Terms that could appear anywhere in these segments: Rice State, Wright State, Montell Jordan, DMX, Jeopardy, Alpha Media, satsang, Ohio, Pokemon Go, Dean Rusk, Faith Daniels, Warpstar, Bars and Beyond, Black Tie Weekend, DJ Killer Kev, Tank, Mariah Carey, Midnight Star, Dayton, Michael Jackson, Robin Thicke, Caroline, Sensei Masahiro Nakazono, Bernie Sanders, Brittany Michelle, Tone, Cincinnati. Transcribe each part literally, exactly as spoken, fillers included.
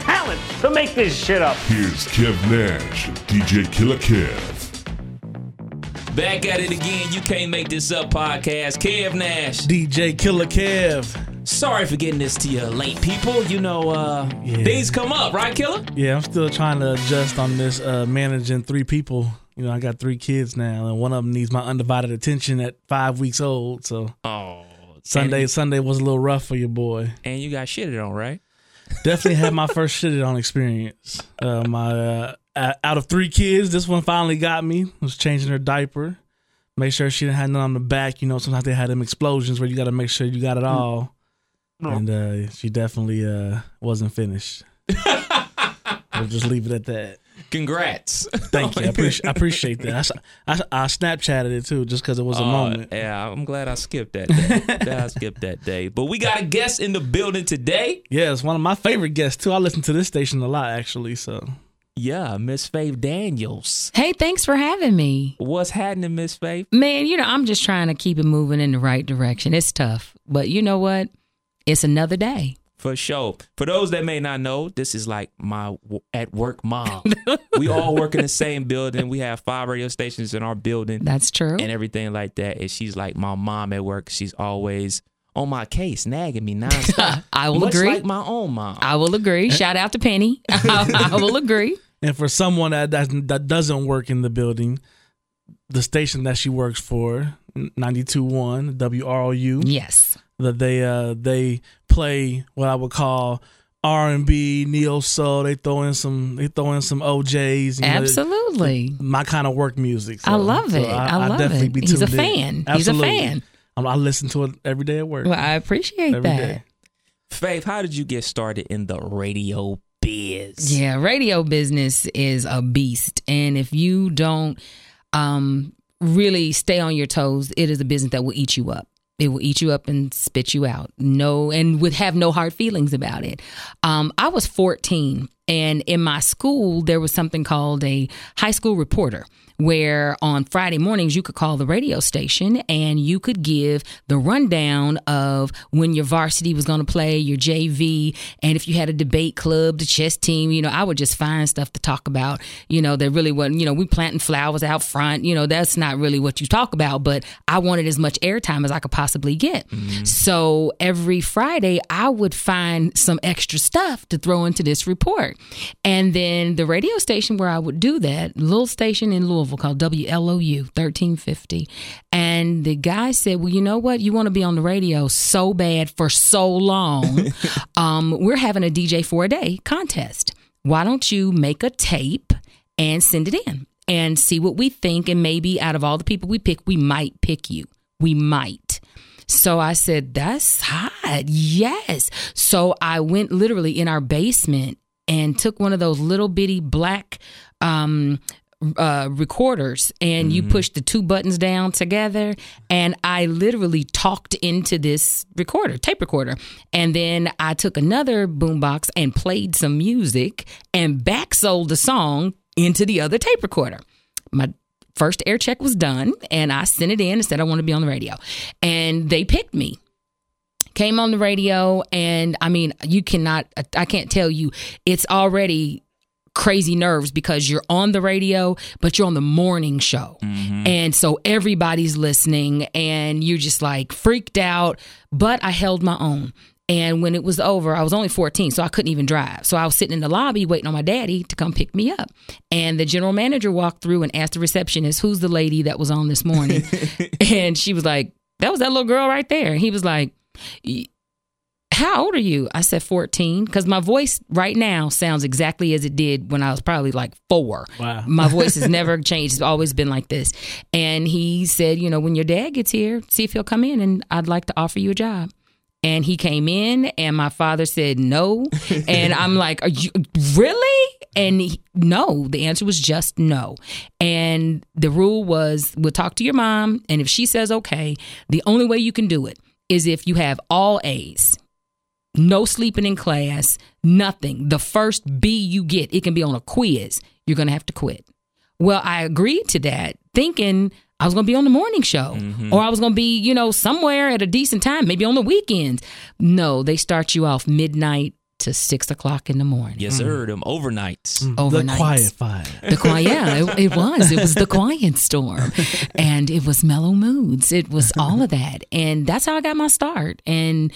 talent to make this shit up. Here's Kev Nash and D J Killer Kev. Back at it again, you can't make this up podcast. Kev Nash. D J Killer Kev. Sorry for getting this to you late, people. You know, uh, yeah. things come up, right, Killer? Yeah, I'm still trying to adjust on this uh, managing three people. You know, I got three kids now, and one of them needs my undivided attention at five weeks old. So, oh, Sunday, Sunday was a little rough for your boy. And you got shitted on, right? Definitely had my first shitted on experience. Uh, my uh, out of three kids, this one finally got me. I was changing her diaper, make sure she didn't have none on the back. You know, sometimes they had them explosions where you got to make sure you got it all. Mm. And uh, she definitely uh, wasn't finished. We'll just leave it at that. Congrats. Thank you. I, appreciate, I appreciate that. I, I, I Snapchatted it, too, just because it was a uh, moment. Yeah, I'm glad I skipped that day. Glad I skipped that day. But we got a guest in the building today. Yeah, it's one of my favorite guests, too. I listen to this station a lot, actually, so... Yeah, Miss Faith Daniels. Hey, thanks for having me. What's happening, Miss Faith? Man, you know, I'm just trying to keep it moving in the right direction. It's tough, but you know what? It's another day. For sure. For those that may not know, this is like my at work mom. We all work in the same building. We have five radio stations in our building. That's true. And everything like that. And she's like my mom at work. She's always on my case, nagging me nonstop. I will Much agree. Like my own mom. I will agree. Shout out to Penny. I, I will agree. And for someone that doesn't, that doesn't work in the building, the station that she works for, ninety-two point one W R O U. Yes. That they uh, they play what I would call R and B, neo soul. They throw in some they throw in some O Js. You Absolutely, know, my kind of work music. So, I love it. So I, I love I it. Be He's a fan. Absolutely. He's a fan. I'm, I listen to it every day at work. Well, I appreciate every that. Day. Faith, how did you get started in the radio biz? Yeah, radio business is a beast, and if you don't um, really stay on your toes, it is a business that will eat you up. It will eat you up and spit you out. No, and would have no hard feelings about it. Um, I was fourteen, and in my school, there was something called a high school reporter, where on Friday mornings, you could call the radio station and you could give the rundown of when your varsity was going to play, your J V, and if you had a debate club, the chess team, you know, I would just find stuff to talk about, you know, that really wasn't, you know, we planting flowers out front, you know, that's not really what you talk about, but I wanted as much airtime as I could possibly get. Mm-hmm. So every Friday, I would find some extra stuff to throw into this report. And then the radio station where I would do that, little station in Louisville, called W L O U thirteen fifty, and the guy said, well, you know what, you want to be on the radio so bad for so long, um, we're having a D J for a day contest. Why don't you make a tape and send it in and see what we think, and maybe out of all the people we pick, we might pick you. We might. So I said, that's hot. Yes. So I went literally in our basement and took one of those little bitty black um Uh, recorders, and mm-hmm. you push the two buttons down together, and I literally talked into this recorder, tape recorder, and then I took another boombox and played some music and back sold the song into the other tape recorder. My first air check was done, and I sent it in and said I want to be on the radio, and they picked me. Came on the radio, and I mean, you cannot, I can't tell you, it's already crazy nerves because you're on the radio, but you're on the morning show. Mm-hmm. And so everybody's listening and you're just like freaked out. But I held my own. And when it was over, I was only fourteen, so I couldn't even drive. So I was sitting in the lobby waiting on my daddy to come pick me up. And the general manager walked through and asked the receptionist, who's the lady that was on this morning? And she was like, that was that little girl right there. And he was like, how old are you? I said fourteen, because my voice right now sounds exactly as it did when I was probably like four. Wow. My voice has never changed. It's always been like this. And he said, you know, when your dad gets here, see if he'll come in, and I'd like to offer you a job. And he came in, and my father said no. And I'm like, are you really? And he, no, the answer was just no. And the rule was, we'll talk to your mom, and if she says okay, the only way you can do it is if you have all A's, no sleeping in class, nothing. The first B you get, it can be on a quiz, you're going to have to quit. Well, I agreed to that, thinking I was going to be on the morning show, mm-hmm. or I was going to be, you know, somewhere at a decent time, maybe on the weekends. No, they start you off midnight to six o'clock in the morning. Yes, sir. Mm. Them overnights. Mm. Overnights. The Quiet Fire. The quiet, yeah, it, it was. It was the Quiet Storm. And it was mellow moods. It was all of that. And that's how I got my start. And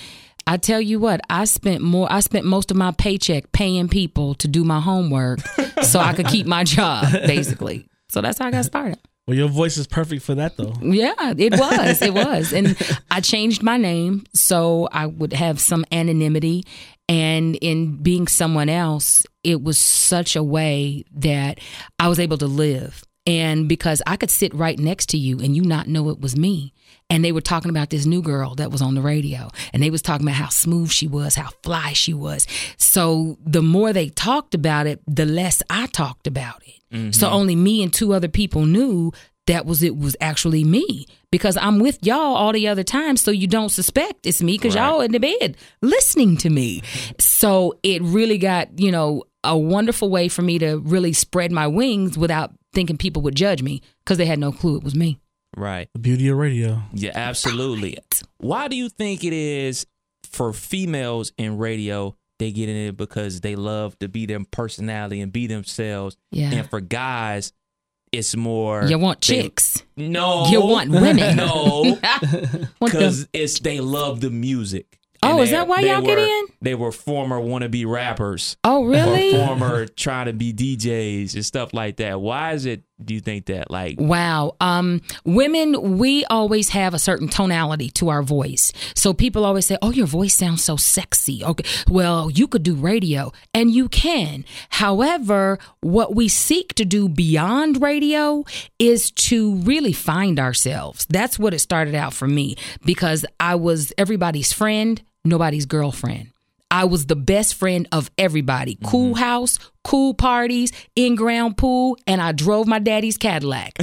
I tell you what, I spent more. I spent most of my paycheck paying people to do my homework so I could keep my job, basically. So that's how I got started. Well, your voice is perfect for that, though. Yeah, it was. It was. And I changed my name so I would have some anonymity. And in being someone else, it was such a way that I was able to live. And because I could sit right next to you and you not know it was me. And they were talking about this new girl that was on the radio. And they was talking about how smooth she was, how fly she was. So the more they talked about it, the less I talked about it. Mm-hmm. So only me and two other people knew that was it was actually me. Because I'm with y'all all the other time, so you don't suspect it's me because right. y'all in the bed listening to me. So it really got, you know, a wonderful way for me to really spread my wings without thinking people would judge me because they had no clue it was me. Right. The beauty of radio. Yeah, absolutely. Right. Why do you think it is for females in radio, they get in it because they love to be their personality and be themselves? Yeah. And for guys, it's more... You want they, chicks. No. You want women. No. Because it's they love the music. And oh, is that why y'all were, get in? They were former wannabe rappers. Oh, really? Or former trying to be D Js and stuff like that. Why is it, do you think that? Like, wow. Um, women, we always have a certain tonality to our voice. So people always say, oh, your voice sounds so sexy. Okay, well, you could do radio, and you can. However, what we seek to do beyond radio is to really find ourselves. That's what it started out for me, because I was everybody's friend, nobody's girlfriend. I was the best friend of everybody. Mm-hmm. Cool house, cool parties, in-ground pool, and I drove my daddy's Cadillac.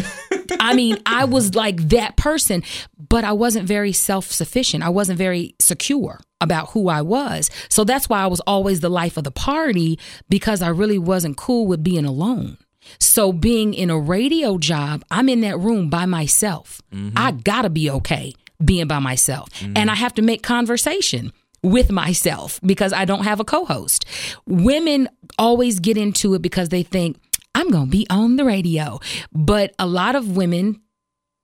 I mean, I was like that person, but I wasn't very self-sufficient. I wasn't very secure about who I was. So that's why I was always the life of the party, because I really wasn't cool with being alone. So being in a radio job, I'm in that room by myself. Mm-hmm. I gotta be okay being by myself. Mm-hmm. And I have to make conversation with myself because I don't have a co-host. Women always get into it because they think, I'm going to be on the radio. But a lot of women,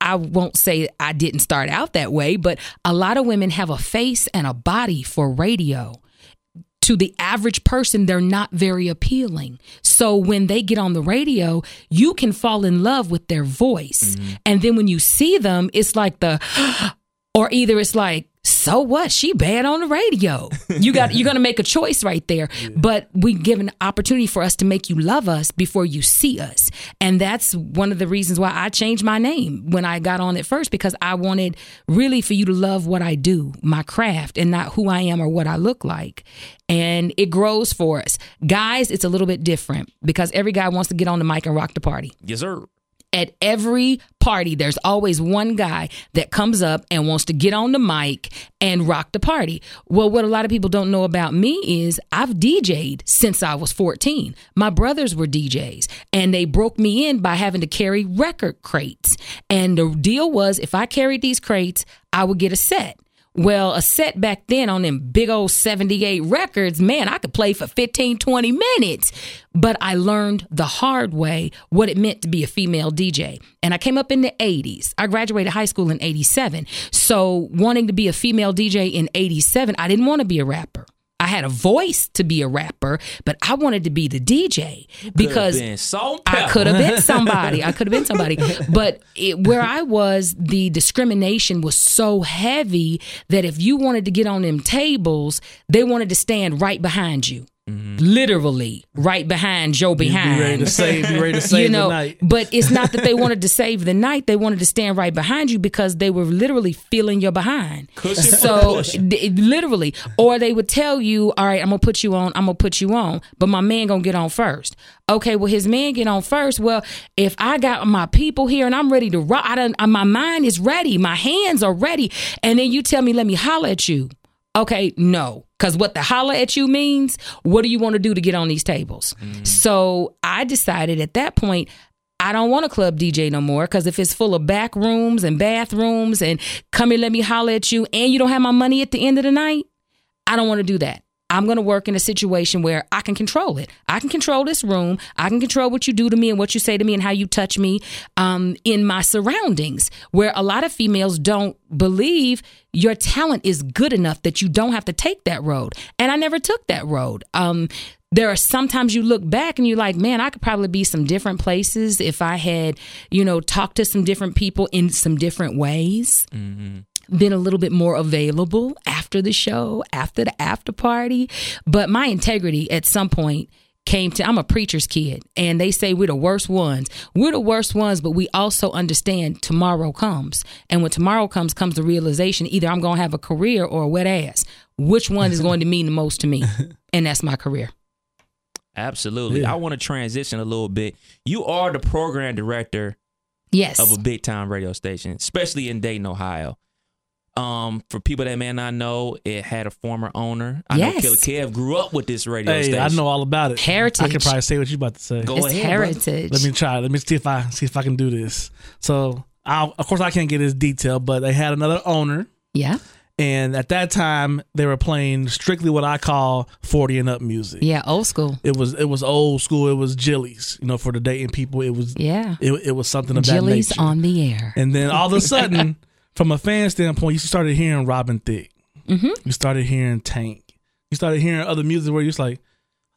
I won't say I didn't start out that way, but a lot of women have a face and a body for radio. To the average person, they're not very appealing. So when they get on the radio, you can fall in love with their voice. Mm-hmm. And then when you see them, it's like the... Or either it's like, so what? She bad on the radio. You got, you're going to make a choice right there. Yeah. But we give an opportunity for us to make you love us before you see us. And that's one of the reasons why I changed my name when I got on it first, because I wanted really for you to love what I do, my craft, and not who I am or what I look like. And it grows for us. Guys, it's a little bit different because every guy wants to get on the mic and rock the party. Yes, sir. At every party, there's always one guy that comes up and wants to get on the mic and rock the party. Well, what a lot of people don't know about me is I've D J'd since I was fourteen. My brothers were D Js, and they broke me in by having to carry record crates. And the deal was, if I carried these crates, I would get a set. Well, a set back then on them big old seventy-eight records, man, I could play for fifteen, twenty minutes. But I learned the hard way what it meant to be a female D J. And I came up in the eighties. I graduated high school in eighty-seven. So wanting to be a female D J in eighty-seven, I didn't want to be a rapper. I had a voice to be a rapper, but I wanted to be the D J because I could have been somebody. I could have been somebody. But it, where I was, the discrimination was so heavy that if you wanted to get on them tables, they wanted to stand right behind you. Mm-hmm. Literally right behind your behind. You ready to save, you ready to save you know, the night. But it's not that they wanted to save the night. They wanted to stand right behind you because they were literally feeling your behind. Cushion so th- literally. Or they would tell you, all right, I'm going to put you on. I'm going to put you on. But my man going to get on first. Okay, well, his man get on first. Well, if I got my people here and I'm ready to rock, I done, my mind is ready. My hands are ready. And then you tell me, let me holler at you. Okay, no. Because what the holler at you means, what do you want to do to get on these tables? Mm. So I decided at that point, I don't want a club D J no more, because if it's full of back rooms and bathrooms and come here, let me holler at you, and you don't have my money at the end of the night, I don't want to do that. I'm going to work in a situation where I can control it. I can control this room. I can control what you do to me and what you say to me and how you touch me um, in my surroundings, where a lot of females don't believe your talent is good enough that you don't have to take that road. And I never took that road. Um, there are sometimes you look back and you're like, man, I could probably be some different places if I had, you know, talked to some different people in some different ways. Mm-hmm. Been a little bit more available after the show, after the after party. But my integrity at some point came to, I'm a preacher's kid, and they say we're the worst ones. We're the worst ones, but we also understand tomorrow comes. And when tomorrow comes, comes the realization, either I'm going to have a career or a wet ass. Which one is going to mean the most to me? And that's my career. Absolutely. Yeah. I want to transition a little bit. You are the program director yes. of a big time radio station, especially in Dayton, Ohio. Um, for people that may not know, it had a former owner. I yes. know Killer Kev grew up with this radio hey, station. I know all about it. Heritage. I can probably say what you're about to say. Go it's ahead, heritage. Brother. Let me try. Let me see if I see if I can do this. So, I'll, of course, I can't get his detail, but they had another owner. Yeah. And at that time, they were playing strictly what I call forty and up music. Yeah, old school. It was it was old school. It was Jillies, you know, for the Dayton people. It was yeah. It, it was something of Jillies that nature. Jillies on the air. And then all of a sudden. From a fan standpoint, you started hearing Robin Thicke. Mm-hmm. You started hearing Tank. You started hearing other music where you're just like,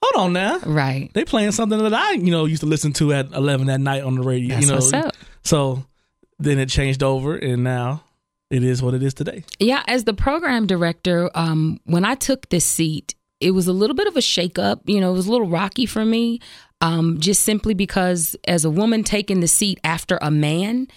hold on now. Right. They playing something that I, you know, used to listen to at eleven at night on the radio. That's you know? What's up. So then it changed over, and now it is what it is today. Yeah, as the program director, um, when I took this seat, it was a little bit of a shakeup. You know, it was a little rocky for me, um, just simply because as a woman taking the seat after a man,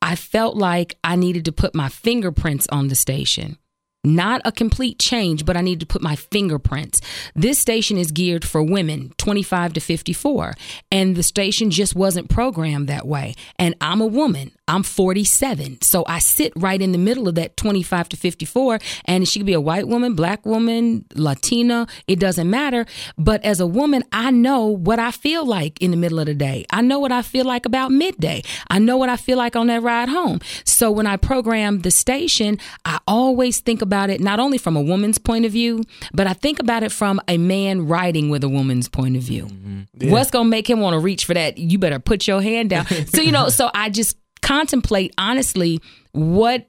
I felt like I needed to put my fingerprints on the station. Not a complete change, but I needed to put my fingerprints. This station is geared for women, twenty-five to fifty-four, and the station just wasn't programmed that way. And I'm a woman. I'm forty-seven, so I sit right in the middle of that twenty-five to fifty-four, and she could be a white woman, black woman, Latina, it doesn't matter. But as a woman, I know what I feel like in the middle of the day. I know what I feel like about midday. I know what I feel like on that ride home. So when I program the station, I always think about it not only from a woman's point of view, but I think about it from a man riding with a woman's point of view. Mm-hmm. Yeah. What's going to make him want to reach for that? You better put your hand down. So, you know, so I just contemplate honestly, what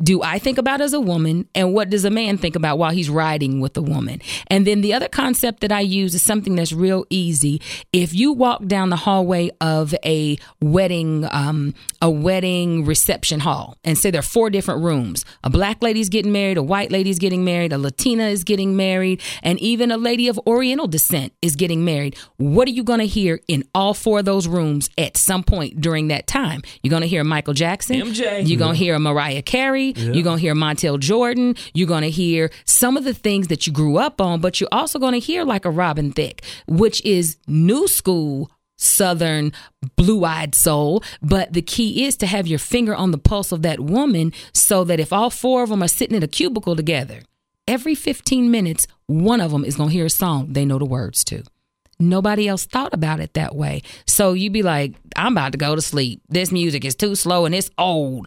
do I think about as a woman and what does a man think about while he's riding with a woman? And then the other concept that I use is something that's real easy. If you walk down the hallway of a wedding, um, a wedding reception hall and say there are four different rooms, a black lady's getting married, a white lady's getting married, a Latina is getting married, and even a lady of Oriental descent is getting married. What are you going to hear in all four of those rooms at some point during that time? You're going to hear Michael Jackson. M J. You're going to hear a Mariah Carey. Yeah. You're going to hear Montell Jordan. You're going to hear some of the things that you grew up on, but you're also going to hear like a Robin Thicke, which is new school, Southern, blue-eyed soul. But the key is to have your finger on the pulse of that woman so that if all four of them are sitting in a cubicle together, every fifteen minutes, one of them is going to hear a song they know the words to. Nobody else thought about it that way. So you'd be like, I'm about to go to sleep. This music is too slow and it's old.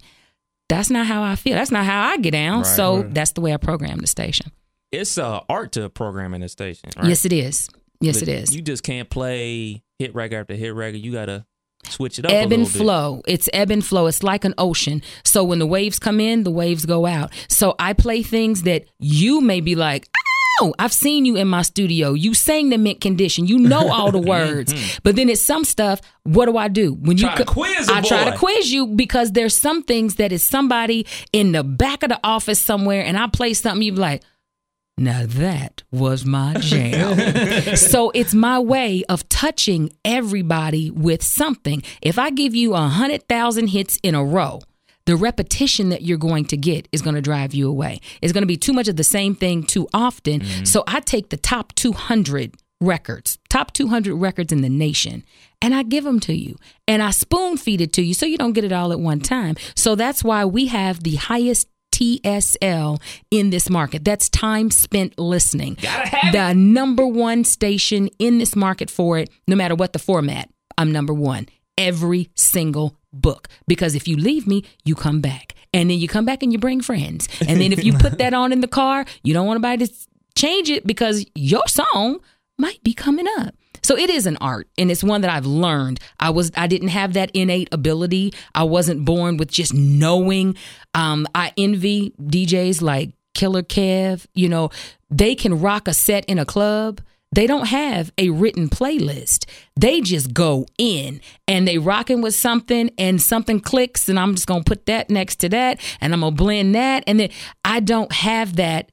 That's not how I feel. That's not how I get down. Right, so right. That's the way I program the station. It's uh, art to programming the station, right? Yes, it is. Yes, but it is. You just can't play hit record after hit record. You got to switch it up ebb a little and flow bit. It's ebb and flow. It's like an ocean. So when the waves come in, the waves go out. So I play things that you may be like, oh, I've seen you in my studio. You sang the Mint Condition. You know all the words. Mm-hmm. But then it's some stuff. What do I do? When you try co- to quiz I boy. try to quiz you because there's some things that is somebody in the back of the office somewhere and I play something, you'd be like, Now that was my jam. So it's my way of touching everybody with something. If I give you one hundred thousand hits in a row, the repetition that you're going to get is going to drive you away. It's going to be too much of the same thing too often. Mm-hmm. So I take the top two hundred records, top two hundred records in the nation, and I give them to you. And I spoon feed it to you so you don't get it all at one time. So that's why we have the highest T S L in this market. That's time spent listening. Gotta have the it. Number one station in this market for it, no matter what the format. I'm number one every single book, because if you leave me, you come back, and then you come back and you bring friends, and then if you put that on in the car, you don't want anybody to change it because your song might be coming up. So it is an art, and it's one that I've learned. I was I didn't have that innate ability. I wasn't born with just knowing. Um, I envy D Js like Killer Kev. You know, they can rock a set in a club. They don't have a written playlist. They just go in and they rocking with something, and something clicks, and I'm just going to put that next to that, and I'm going to blend that. And then I don't have that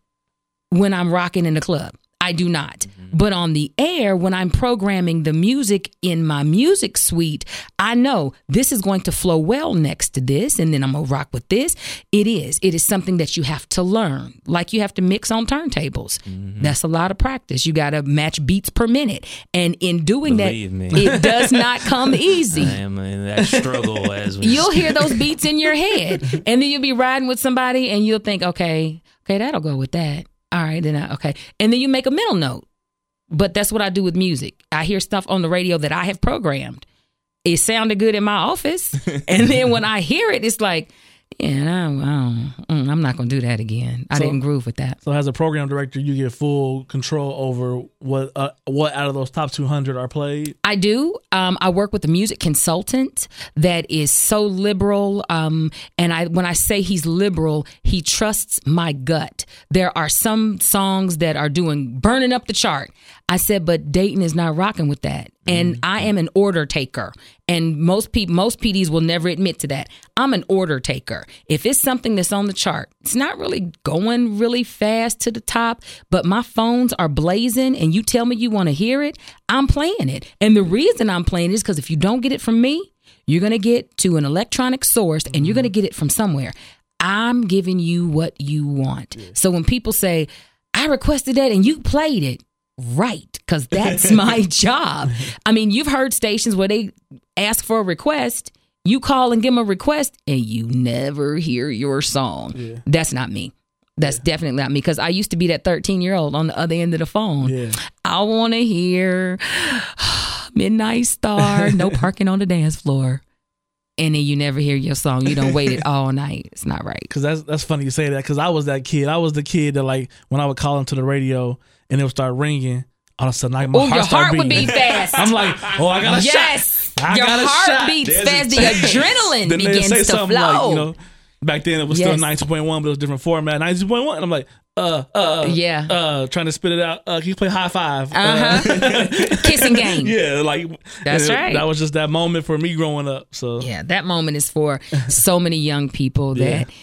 when I'm rocking in the club. I do not. Mm-hmm. But on the air, when I'm programming the music in my music suite, I know this is going to flow well next to this, and then I'm going to rock with this. It is. It is something that you have to learn. Like you have to mix on turntables. Mm-hmm. That's a lot of practice. You got to match beats per minute. And in doing Believe that, me. It does not come easy. I am in that struggle. as we You'll hear those beats in your head, and then you'll be riding with somebody, and you'll think, okay, okay, that'll go with that. All right, then I, okay. And then you make a mental note. But that's what I do with music. I hear stuff on the radio that I have programmed. It sounded good in my office. And then when I hear it, it's like, yeah, I don't, I don't, I'm not going to do that again. I so, didn't groove with that. So as a program director, you get full control over what uh, what out of those top two hundred are played? I do. Um, I work with a music consultant that is so liberal. Um, and I when I say he's liberal, he trusts my gut. There are some songs that are doing burning up the chart. I said, but Dayton is not rocking with that. And I am an order taker. And most people, most P Ds will never admit to that. I'm an order taker. If it's something that's on the chart, it's not really going really fast to the top, but my phones are blazing and you tell me you want to hear it, I'm playing it. And the reason I'm playing it is because if you don't get it from me, you're going to get to an electronic source and you're going to get it from somewhere. I'm giving you what you want. Yeah. So when people say, I requested that and you played it. Right, because that's my job. I mean, you've heard stations where they ask for a request, you call and give them a request, and you never hear your song. Yeah. That's not me. That's yeah. definitely not me, because I used to be that thirteen-year-old on the other end of the phone. Yeah. I want to hear Midnight Star, no parking on the dance floor. And then you never hear your song. You done waited all night. It's not right. Because that's, that's funny you say that, because I was that kid. I was the kid that, like, when I would call into the radio, and it would start ringing. All of a sudden, like, my Ooh, heart your heart beating. Would be fast. I'm like, oh, I got a yes. shot. I your got a heart shot. Beats There's fast. The adrenaline then begins say to flow. Like, you know, back then, it was yes. still ninety-two point one, but it was different format. ninety-two point one. And I'm like, uh, uh, yeah. uh, trying to spit it out. Uh, can you play high five? Uh-huh. Uh, Kissing game. Yeah. like That's right. That was just that moment for me growing up. So yeah, that moment is for so many young people that... Yeah.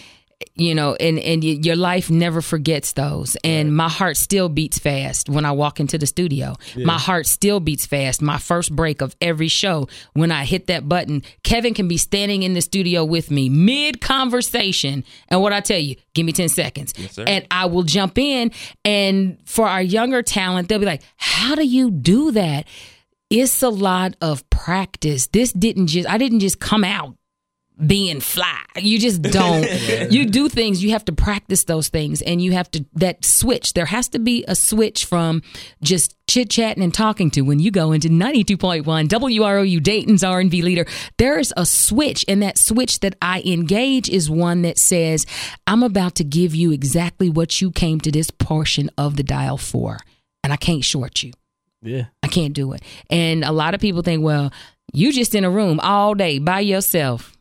You know, and, and y- your life never forgets those. And right. my heart still beats fast when I walk into the studio. Yeah. My heart still beats fast. My first break of every show, when I hit that button, Kevin can be standing in the studio with me mid-conversation. And what I tell you, give me ten seconds. Yes, and I will jump in. And for our younger talent, they'll be like, how do you do that? It's a lot of practice. This didn't just, I didn't just come out. Being fly. You just don't. yeah. You do things. You have to practice those things, and you have to that switch. There has to be a switch from just chit-chatting and talking to when you go into ninety-two point one W R O U, Dayton's R and B leader. There is a switch, and that switch that I engage is one that says, I'm about to give you exactly what you came to this portion of the dial for, and I can't short you. Yeah. I can't do it. And a lot of people think, well, you just in a room all day by yourself.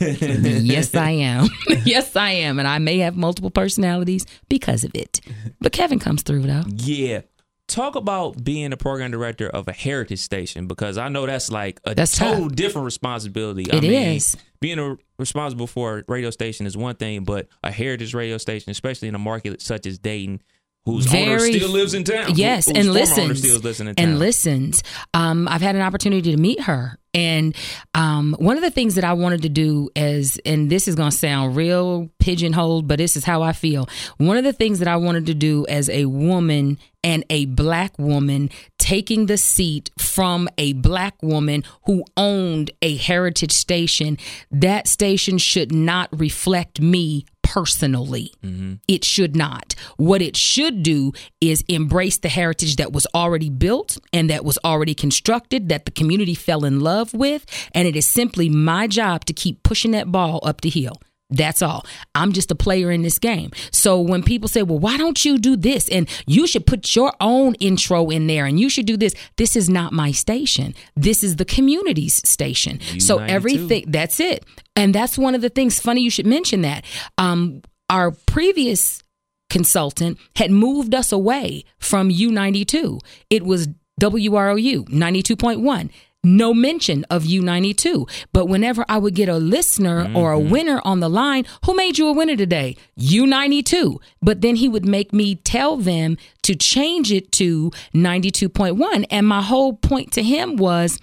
yes, I am. yes, I am. And I may have multiple personalities because of it. But Kevin comes through, though. Yeah. Talk about being a program director of a heritage station, because I know that's like a that's total tough. different responsibility. It I mean, is. Being a, responsible for a radio station is one thing, but a heritage radio station, especially in a market such as Dayton, whose owner still lives in town. Yes, who, and listens. Still lives in town. And listens. Um, I've had an opportunity to meet her. And um, one of the things that I wanted to do is, and this is going to sound real pigeonholed, but this is how I feel. One of the things that I wanted to do as a woman and a black woman taking the seat from a black woman who owned a heritage station, that station should not reflect me personally. Mm-hmm. It should not. What it should do is embrace the heritage that was already built and that was already constructed, that the community fell in love with. And it is simply my job to keep pushing that ball up the hill. That's all. I'm just a player in this game. So when people say, well, why don't you do this? And you should put your own intro in there and you should do this. This is not my station. This is the community's station. U ninety-two. So everything, that's it. And that's one of the things, funny you should mention that. Um, our previous consultant had moved us away from U ninety-two. It was W R O U, ninety-two point one. No mention of U ninety-two. But whenever I would get a listener mm-hmm. or a winner on the line, who made you a winner today? U ninety-two. But then he would make me tell them to change it to ninety-two point one. And my whole point to him was,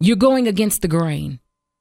you're going against the grain.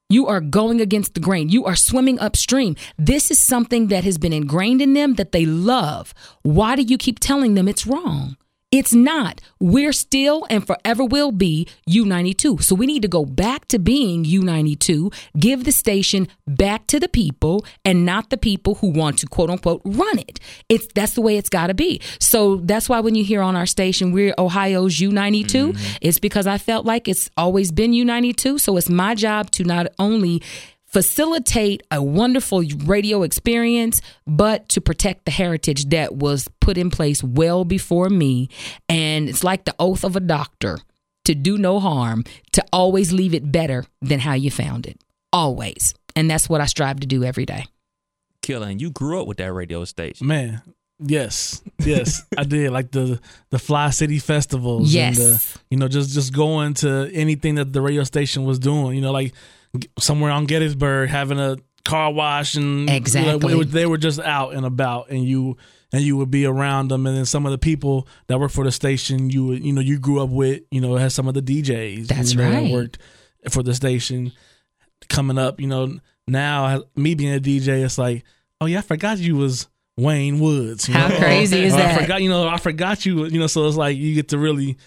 You are going against the grain. You are swimming upstream. This is something that has been ingrained in them that they love. Why do you keep telling them it's wrong? It's not. We're still and forever will be U ninety-two. So we need to go back to being U ninety-two, give the station back to the people and not the people who want to, quote unquote, run it. It's that's the way it's got to be. So that's why when you hear on our station, we're Ohio's U ninety-two, mm-hmm. it's because I felt like it's always been U ninety-two. So it's my job to not only facilitate a wonderful radio experience, but to protect the heritage that was put in place well before me. And it's like the oath of a doctor, to do no harm, to always leave it better than how you found it. Always. And that's what I strive to do every day. Killer, and you grew up with that radio station. Man, yes. Yes, I did. Like the the Fly City festivals. Yes. And the, you know, just, just going to anything that the radio station was doing. You know, like somewhere on Gettysburg having a car wash, and exactly, you know, they were just out and about, and you and you would be around them. And then some of the people that worked for the station, you would, you know, you grew up with, you know, had some of the D Js that's you know, right that worked for the station coming up. You know, now me being a D J, it's like, oh yeah, I forgot you was Wayne Woods. You how know? Crazy oh, is oh, that? I forgot, you know, I forgot you. You know, so it's like you get to really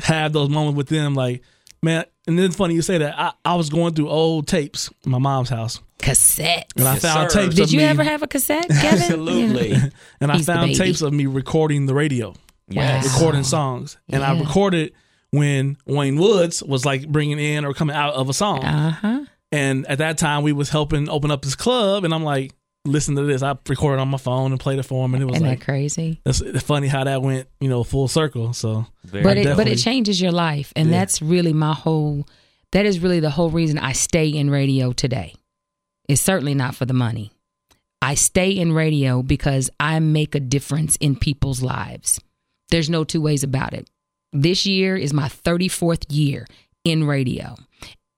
have those moments with them, like, man. And then funny you say that. I, I was going through old tapes in my mom's house. Cassettes. And I yes, found sir. tapes Did of you me. ever have a cassette, Kevin? Absolutely. And He's I found tapes of me recording the radio. Yes. Like recording songs. Yeah. And I recorded when Wayne Woods was like bringing in or coming out of a song. Uh-huh. And at that time, we was helping open up this club. And I'm like, listen to this. I recorded on my phone and played it for him. And it was Isn't like that crazy. That's funny how that went, you know, full circle. So, Very but it, but it changes your life. And yeah. that's really my whole, that is really the whole reason I stay in radio today. It's certainly not for the money. I stay in radio because I make a difference in people's lives. There's no two ways about it. This year is my thirty-fourth year in radio.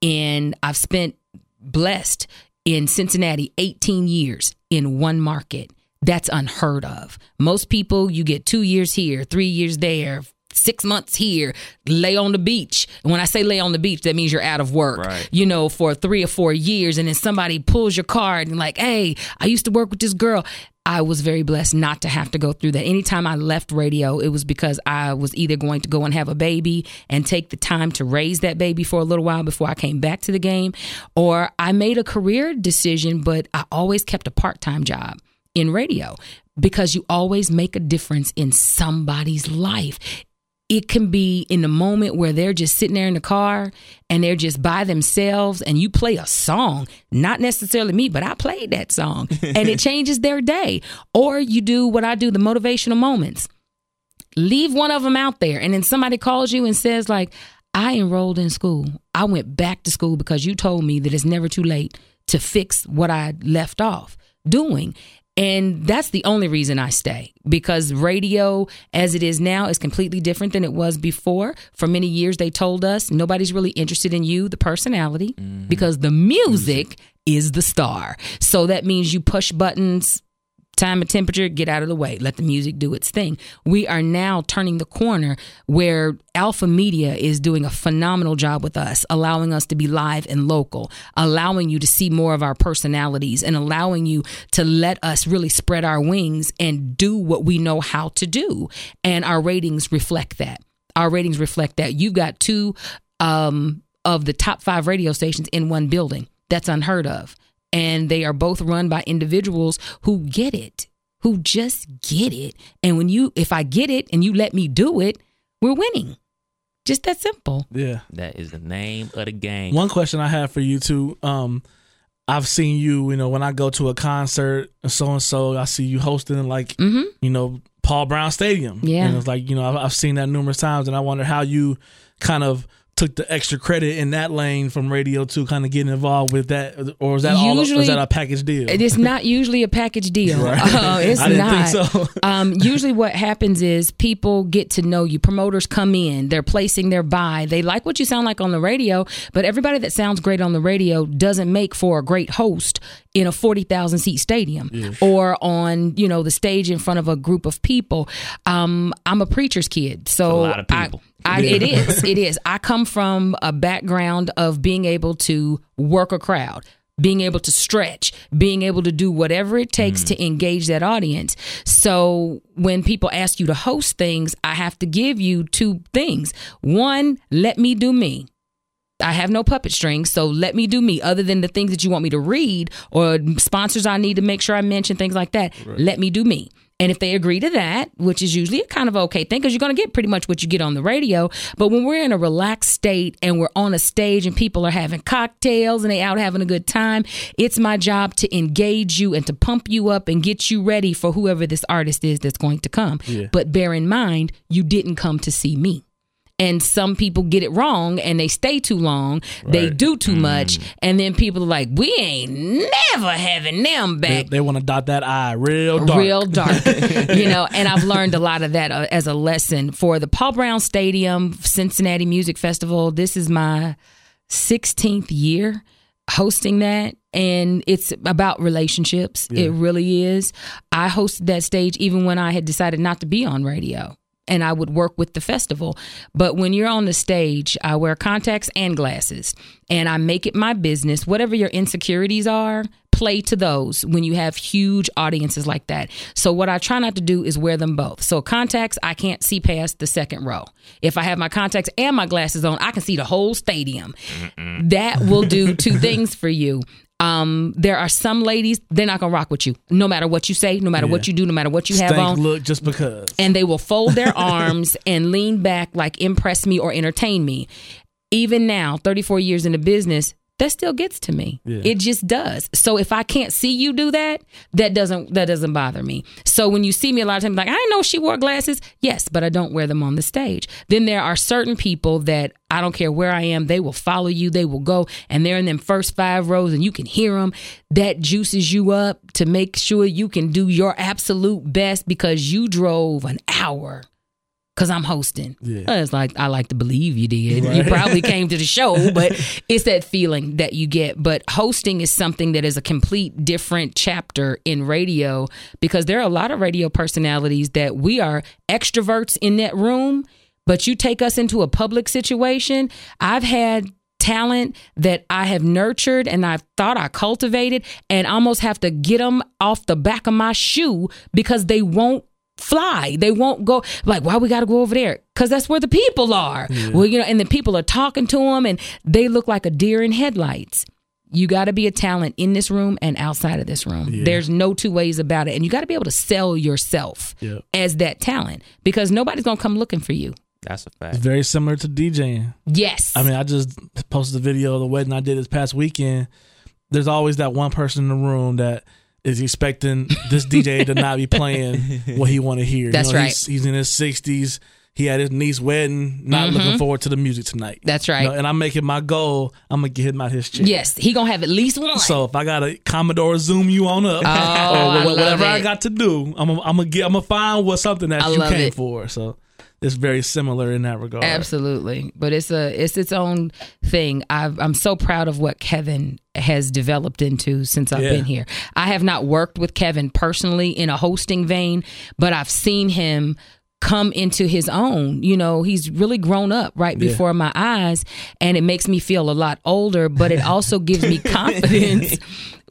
And I've spent blessed in Cincinnati, eighteen years in one market. That's unheard of. Most people, you get two years here, three years there, six months here, lay on the beach. And when I say lay on the beach, that means you're out of work, right. you know, for three or four years. And then somebody pulls your card and like, hey, I used to work with this girl. I was very blessed not to have to go through that. Anytime I left radio, it was because I was either going to go and have a baby and take the time to raise that baby for a little while before I came back to the game, or I made a career decision, but I always kept a part-time job in radio because you always make a difference in somebody's life. It can be in the moment where they're just sitting there in the car and they're just by themselves and you play a song, not necessarily me, but I played that song and it changes their day. Or you do what I do, the motivational moments. Leave one of them out there. And then somebody calls you and says like, I enrolled in school. I went back to school because you told me that it's never too late to fix what I left off doing. And that's the only reason I stay, because radio as it is now is completely different than it was before. For many years, they told us nobody's really interested in you, the personality, mm-hmm. because the music is the star. So that means you push buttons Time and temperature, get out of the way. Let the music do its thing. We are now turning the corner where Alpha Media is doing a phenomenal job with us, allowing us to be live and local, allowing you to see more of our personalities, and allowing you to let us really spread our wings and do what we know how to do. And our ratings reflect that. Our ratings reflect that. You've got two um, of the top five radio stations in one building. That's unheard of. And they are both run by individuals who get it, who just get it. And when you, if I get it and you let me do it, we're winning. Just that simple. Yeah. That is the name of the game. One question I have for you two. Um, I've seen you, you know, when I go to a concert and so-and-so, I see you hosting like, mm-hmm. you know, Paul Brown Stadium. Yeah. And it's like, you know, I've, I've seen that numerous times, and I wonder how you kind of took the extra credit in that lane from radio to kind of getting involved with that, or is that usually, all? Is that a package deal? It's not usually a package deal. Right. Uh, it's I didn't not. Think so. um, usually, what happens is people get to know you. Promoters come in, they're placing their buy. They like what you sound like on the radio, but everybody that sounds great on the radio doesn't make for a great host in a forty thousand seat stadium yeah. or on you know the stage in front of a group of people. Um, I'm a preacher's kid, so a lot of people. I, I, yeah. It is. It is. I come from a background of being able to work a crowd, being able to stretch, being able to do whatever it takes mm. to engage that audience. So when people ask you to host things, I have to give you two things. One, let me do me. I have no puppet strings, so let me do me. Other than the things that you want me to read or sponsors I need to make sure I mention, things like that. Right. Let me do me. And if they agree to that, which is usually a kind of okay thing, because you're going to get pretty much what you get on the radio. But when we're in a relaxed state and we're on a stage and people are having cocktails and they out having a good time, it's my job to engage you and to pump you up and get you ready for whoever this artist is that's going to come. Yeah. But bear in mind, you didn't come to see me. And some people get it wrong and they stay too long. Right. They do too mm. much. And then people are like, we ain't never having them back. They, they want to dot that I real dark. Real dark. You know, and I've learned a lot of that uh, as a lesson for the Paul Brown Stadium Cincinnati Music Festival. This is my sixteenth year hosting that. And it's about relationships. Yeah. It really is. I hosted that stage even when I had decided not to be on radio. And I would work with the festival. But when you're on the stage, I wear contacts and glasses, and I make it my business. Whatever your insecurities are, play to those when you have huge audiences like that. So what I try not to do is wear them both. So contacts, I can't see past the second row. If I have my contacts and my glasses on, I can see the whole stadium. Mm-mm. That will do two things for you. Um, there are some ladies, they're not going to rock with you. No matter what you say, no matter yeah. what you do, no matter what you Stank have on. Look, just because. And they will fold their arms and lean back like impress me or entertain me. Even now, thirty-four years in the business, that still gets to me. Yeah. It just does. So if I can't see you do that, that doesn't that doesn't bother me. So when you see me a lot of times, like, I know she wore glasses. Yes, but I don't wear them on the stage. Then there are certain people that I don't care where I am. They will follow you. They will go. And they're in them first five rows and you can hear them. That juices you up to make sure you can do your absolute best because you drove an hour. Because I'm hosting. Yeah. It's like, I like to believe you did. Right. You probably came to the show, but it's that feeling that you get. But hosting is something that is a complete different chapter in radio because there are a lot of radio personalities that we are extroverts in that room, but you take us into a public situation. I've had talent that I have nurtured and I've thought I cultivated and almost have to get them off the back of my shoe because they won't fly. They won't go. Like, why we got to go over there? Because that's where the people are. Yeah. Well, you know, and the people are talking to them and they look like a deer in headlights. You got to be a talent in this room and outside of this room. Yeah. There's no two ways about it. And you got to be able to sell yourself yeah. as that talent because nobody's going to come looking for you. That's a fact. It's very similar to DJing. Yes. I mean, I just posted a video of the wedding I did this past weekend. There's always that one person in the room that is expecting this D J to not be playing what he want to hear. That's you know, right. He's, he's in his sixties. He had his niece's wedding. Not mm-hmm. looking forward to the music tonight. That's right. You know, and I'm making my goal. I'm going to get him out of his chair. Yes. He going to have at least one. So if I got to Commodore Zoom you on up. Oh, or I whatever I got to do, I'm going to I'm going to find what something that I you came it. for. So it's very similar in that regard. Absolutely. But it's a it's its own thing. I've, I'm so proud of what Kevin has developed into since I've yeah. been here. I have not worked with Kevin personally in a hosting vein, but I've seen him come into his own. You know, he's really grown up right before yeah. my eyes, and it makes me feel a lot older, but it also gives me confidence.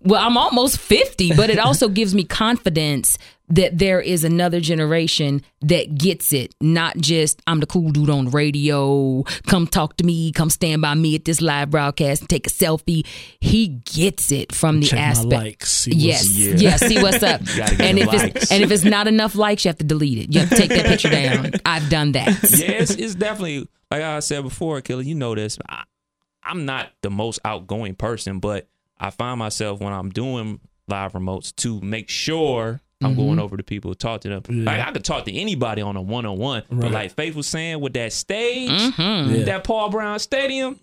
Well, I'm almost fifty, but it also gives me confidence that there is another generation that gets it, not just I'm the cool dude on the radio, come talk to me, come stand by me at this live broadcast and take a selfie. He gets it from the Check aspect. My likes, see yes, yeah. yes, see what's up. And if likes. it's and if it's not enough likes, you have to delete it. You have to take that picture down. I've done that. Yeah, it's, it's definitely, like I said before, Killer, you know this. I, I'm not the most outgoing person, but I find myself when I'm doing live remotes to make sure I'm mm-hmm. going over to people, talk to them. Yeah. Like I could talk to anybody on a one-on-one, right. but like Faith was saying, with that stage, mm-hmm. yeah. that Paul Brown Stadium,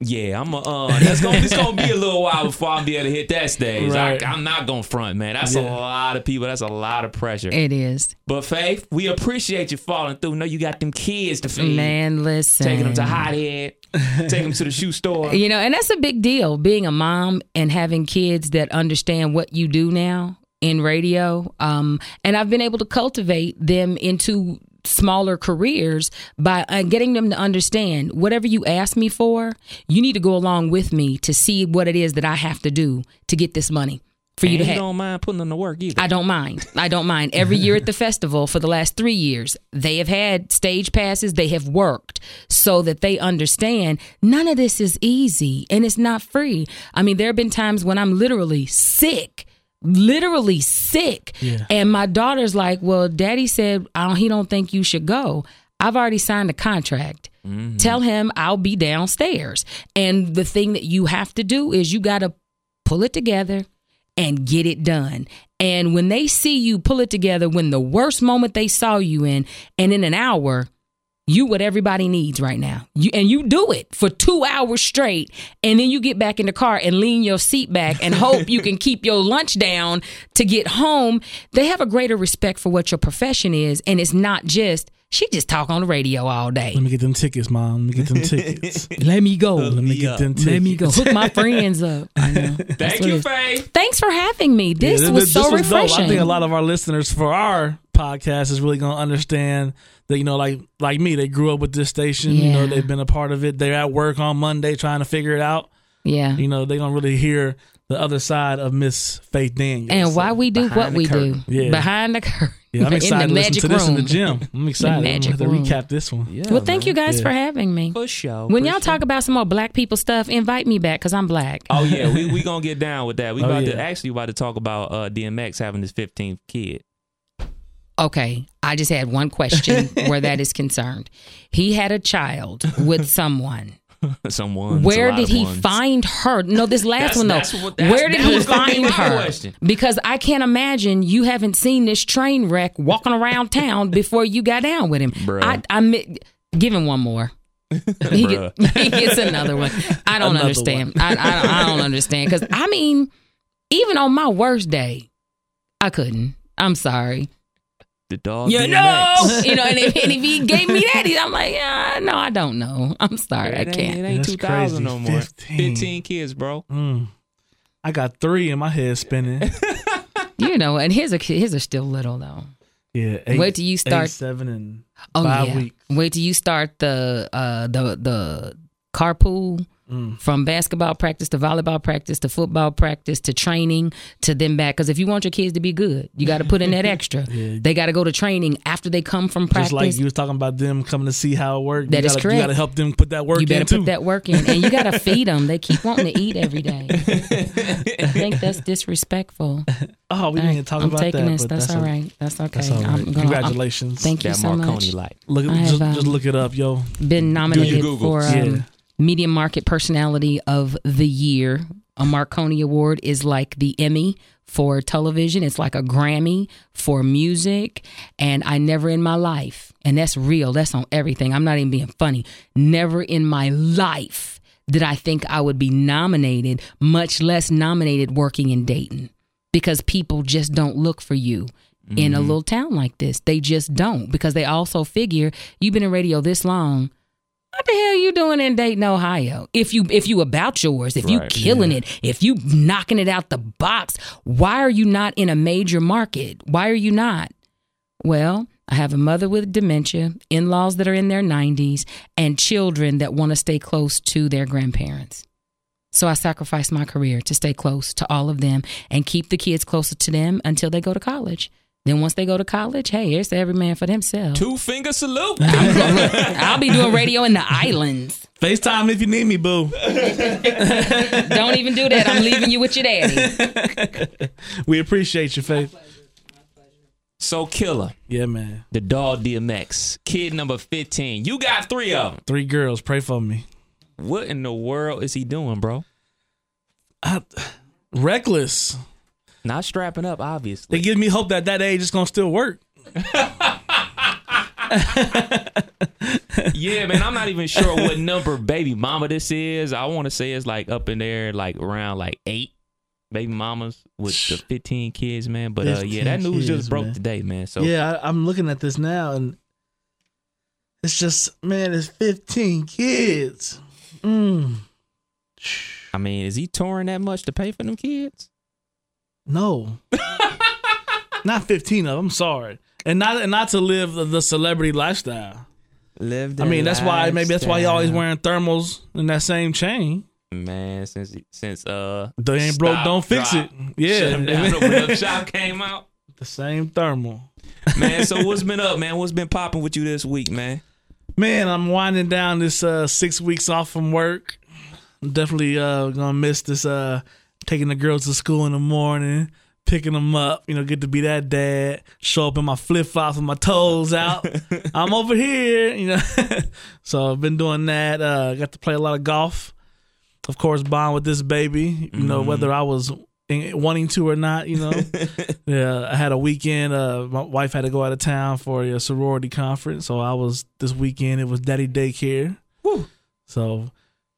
yeah, I'm a, uh, that's gonna it's gonna be a little while before I'll be able to hit that stage. Right. I, I'm not gonna front, man. That's yeah. a lot of people. That's a lot of pressure. It is. But Faith, we appreciate you falling through. Know you got them kids to feed. Man, listen, taking them to Hot Head. Take them to the shoe store. You know, and that's a big deal. Being a mom and having kids that understand what you do now in radio. Um, and I've been able to cultivate them into smaller careers by uh, getting them to understand whatever you ask me for, you need to go along with me to see what it is that I have to do to get this money. For you, and to you ha- don't mind putting in the work either. I don't mind. I don't mind. Every year at the festival for the last three years, they have had stage passes. They have worked so that they understand none of this is easy and it's not free. I mean, there have been times when I'm literally sick, literally sick. Yeah. And my daughter's like, well, daddy said, I don't, he don't think you should go. I've already signed a contract. Mm-hmm. Tell him I'll be downstairs. And the thing that you have to do is you got to pull it together and get it done. And when they see you pull it together, when the worst moment they saw you in, and in an hour, you what everybody needs right now. You and you do it for two hours straight, and then you get back in the car and lean your seat back and hope you can keep your lunch down to get home. They have a greater respect for what your profession is, and it's not just she just talk on the radio all day. Let me get them tickets, Mom. Let me get them tickets. Let me go. Hook Let me, me get up. them tickets. Let me go. Hook my friends up. I know. Thank you, Faith. Thanks for having me. This yeah, was this, so this was refreshing. Dope. I think a lot of our listeners for our podcast is really going to understand that, you know, like like me, they grew up with this station. Yeah. You know, they've been a part of it. They're at work on Monday trying to figure it out. Yeah. You know, they don't really hear the other side of Miss Faith Daniels. And so why we do what we curtain. do. Yeah. Behind the curtain. Yeah, I'm excited to listen to this room. in the gym. I'm excited. I'm going to room. recap this one. Yeah, well, thank man. you guys yeah. for having me. For sure. When for y'all sure. talk about some more black people stuff, invite me back because I'm black. Oh, yeah. We're we going to get down with that. We oh, about yeah. to actually about to talk about uh, D M X having his fifteenth kid. Okay. I just had one question where that is concerned. He had a child with someone. Someone. Where did he ones. find her? No, this last that's, one though. That's what, that's, Where did he find her? Question. Because I can't imagine you haven't seen this train wreck walking around town before you got down with him. Bruh. I, I give him one more. He, get, he gets another one. I don't another understand. I, I, I don't understand because I mean, even on my worst day, I couldn't. I'm sorry. The dog you D M X. Know you know and if, and if he gave me that I'm like uh, no I don't know I'm sorry it I can't it ain't two thousand no more. Fifteen kids, bro. mm. I got three in my head spinning. You know, and his are, his are still little though. Yeah, eight, wait till you start eight, seven and oh, five yeah. weeks. Wait till you start the uh, the the carpool Mm. from basketball practice to volleyball practice to football practice to training to them back. Because if you want your kids to be good, you got to put in that extra. Yeah. They got to go to training after they come from practice. Just like you was talking about them coming to see how it works. That you is gotta, correct. You got to help them put that work in, too. You better put that work in. And you got to feed them. They keep wanting to eat every day. I think that's disrespectful. Oh, we didn't even talk I'm about that. I'm taking this. That's, that's all right. That's okay. That's all right. I'm gonna, Congratulations. I'm, thank that you so Marconi much. Light. Look, just, have, um, just look it up, yo. Been nominated for... Um, yeah. Media Market Personality of the Year. A Marconi Award is like the Emmy for television. It's like a Grammy for music. And I never in my life, and that's real, that's on everything. I'm not even being funny. Never in my life did I think I would be nominated, much less nominated working in Dayton, because people just don't look for you mm-hmm. in a little town like this. They just don't, because they also figure you've been in radio this long. What the hell are you doing in Dayton, Ohio? If you if you about yours, if right, you killing yeah. it, if you knocking it out the box, why are you not in a major market? Why are you not? Well, I have a mother with dementia, in-laws that are in their nineties, and children that want to stay close to their grandparents. So I sacrificed my career to stay close to all of them and keep the kids closer to them until they go to college. Then once they go to college, hey, it's every man for themselves. Two-finger salute. I'll be doing radio in the islands. FaceTime if you need me, boo. Don't even do that. I'm leaving you with your daddy. We appreciate you, Faith. My pleasure. My pleasure. So Killer. Yeah, man. The dog D M X. Kid number fifteen. You got three of them. Three girls. Pray for me. What in the world is he doing, bro? I, reckless. Not strapping up, obviously. It gives me hope that that age is going to still work. Yeah, man, I'm not even sure what number baby mama this is. I want to say it's like up in there, like around like eight baby mamas with the fifteen kids, man. But uh, yeah, that news kids, just broke man. today, man. So yeah, I, I'm looking at this now, and it's just, man, it's fifteen kids. Mm. I mean, is he touring that much to pay for them kids? No, not fifteen of them. I'm sorry, and not and not to live the, the celebrity lifestyle. Live. I mean, that's lifestyle. why maybe that's why he always wearing thermals in that same chain. Man, since since uh, they ain't broke, don't fix drop, it. Yeah, shut down, when the shop came out, the same thermal. Man, so what's been up, man? What's been popping with you this week, man? Man, I'm winding down this uh, six weeks off from work. I'm definitely uh, gonna miss this. Uh, Taking the girls to school in the morning, picking them up, you know, good to be that dad, show up in my flip-flops with my toes out. I'm over here, you know. So I've been doing that. Uh, got to play a lot of golf. Of course, bond with this baby, you mm. know, whether I was in, wanting to or not, you know. Yeah, I had a weekend. Uh, my wife had to go out of town for a sorority conference. So I was, this weekend, it was daddy daycare. Woo. So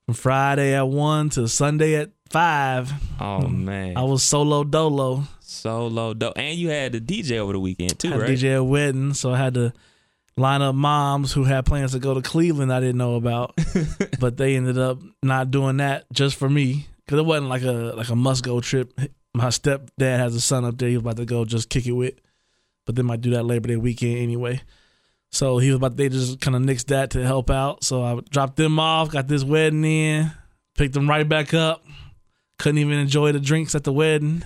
from Friday at one to Sunday at five. Oh man, I was solo dolo. Solo dolo, and you had the D J over the weekend too, I had right? D J at wedding, so I had to line up moms who had plans to go to Cleveland I didn't know about, but they ended up not doing that just for me because it wasn't like a like a must go trip. My stepdad has a son up there; he was about to go just kick it with, but they might do that Labor Day weekend anyway. So he was about they just kind of nixed that to help out. So I dropped them off, got this wedding in, picked them right back up. Couldn't even enjoy the drinks at the wedding.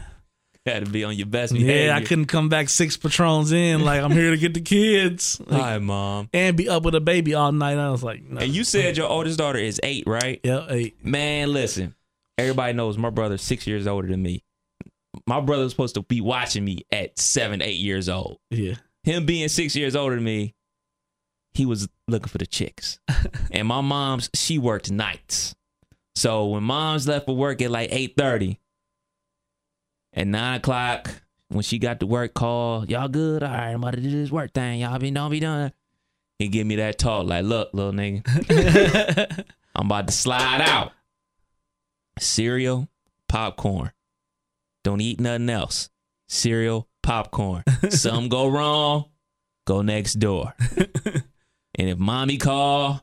Had to be on your best behavior. Yeah, I couldn't come back six Patrons in. Like, I'm here to get the kids. Like, all right, Mom. And be up with a baby all night. I was like, no. And you said your oldest daughter is eight, right? Yeah, eight. Man, listen. Everybody knows my brother's six years older than me. My brother was supposed to be watching me at seven, eight years old. Yeah. Him being six years older than me, he was looking for the chicks. And my mom's, she worked nights. So when mom's left for work at like eight thirty, at nine o'clock, when she got to work, call, y'all good? All right, I'm about to do this work thing. Y'all be don't be done. He give me that talk like, look, little nigga, I'm about to slide out. Cereal, popcorn. Don't eat nothing else. Cereal, popcorn. Something go wrong, go next door. And if mommy call,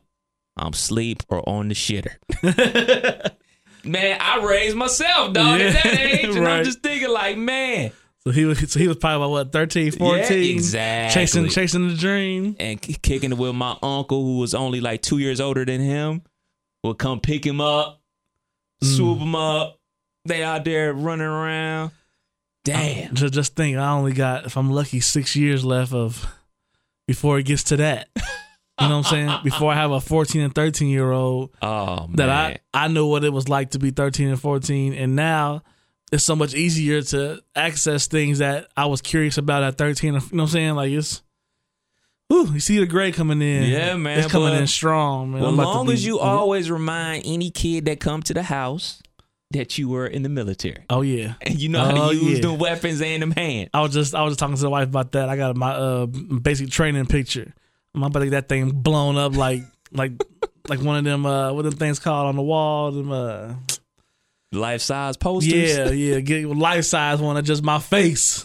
I'm asleep or on the shitter. Man, I raised myself, dog, yeah, at that age. And right. I'm just thinking like, man. So he was so he was probably about, what, thirteen, fourteen? Yeah, exactly. Chasing, chasing the dream. And kicking it with my uncle, who was only like two years older than him, would come pick him up, mm. swoop him up. They out there running around. Damn. Just, just think, I only got, if I'm lucky, six years left of before it gets to that. You know what I'm saying? Before I have a fourteen and thirteen-year-old oh, that I, I know what it was like to be thirteen and fourteen. And now it's so much easier to access things that I was curious about at thirteen. You know what I'm saying? Like, it's, ooh, you see the grade coming in. Yeah, man. It's coming but, in strong, man. Well, as long be, as you always remind any kid that come to the house that you were in the military. Oh, yeah. And you know how oh, to use yeah. the weapons and them hands. I was just I was just talking to the wife about that. I got my uh, basic training picture. My buddy, that thing blown up like like like one of them uh, what them things called on the wall, them uh, life size posters. Yeah, yeah, get life size one of just my face.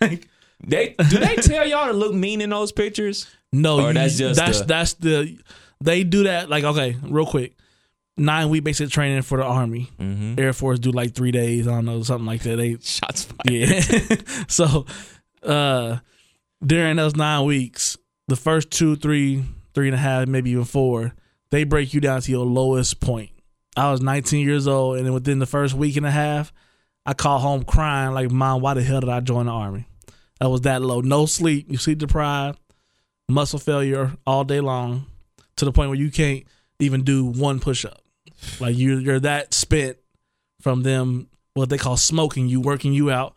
Like, They do they tell y'all to look mean in those pictures? No, or you, that's just that's the, that's the they do that. Like, okay, real quick, nine week basic training for the Army, mm-hmm. Air Force do like three days. I don't know, something like that. They shots fired. Yeah. So uh, during those nine weeks, the first two, three, three and a half, maybe even four, they break you down to your lowest point. I was nineteen years old, and then within the first week and a half, I called home crying like, "Mom, why the hell did I join the Army?" I was that low. No sleep. You sleep deprived, muscle failure all day long, to the point where you can't even do one push-up. Like, you're, you're that spent from them, what they call smoking you, working you out.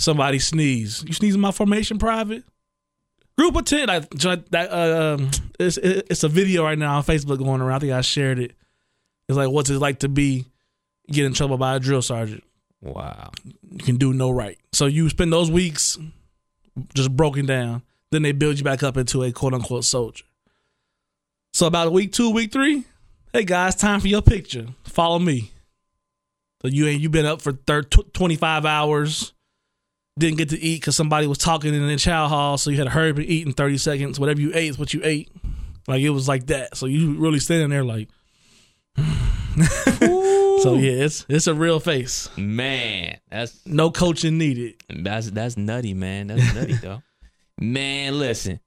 Somebody sneeze. "You sneeze in my formation, private?" Group of ten. Like, that, uh, it's, it's a video right now on Facebook going around. I think I shared it. It's like, what's it like to be get in trouble by a drill sergeant? Wow. You can do no right. So you spend those weeks just broken down. Then they build you back up into a quote-unquote soldier. So about week two, week three, "Hey, guys, time for your picture. Follow me." So you ain't you been up for thirty, twenty-five hours, didn't get to eat because somebody was talking in the chow hall, so you had to hurry up and eat in thirty seconds. Whatever you ate is what you ate. Like, it was like that. So you really standing there like... So yeah, it's it's a real face, man. That's no coaching needed. That's that's nutty, man. That's nutty, though. Man, listen,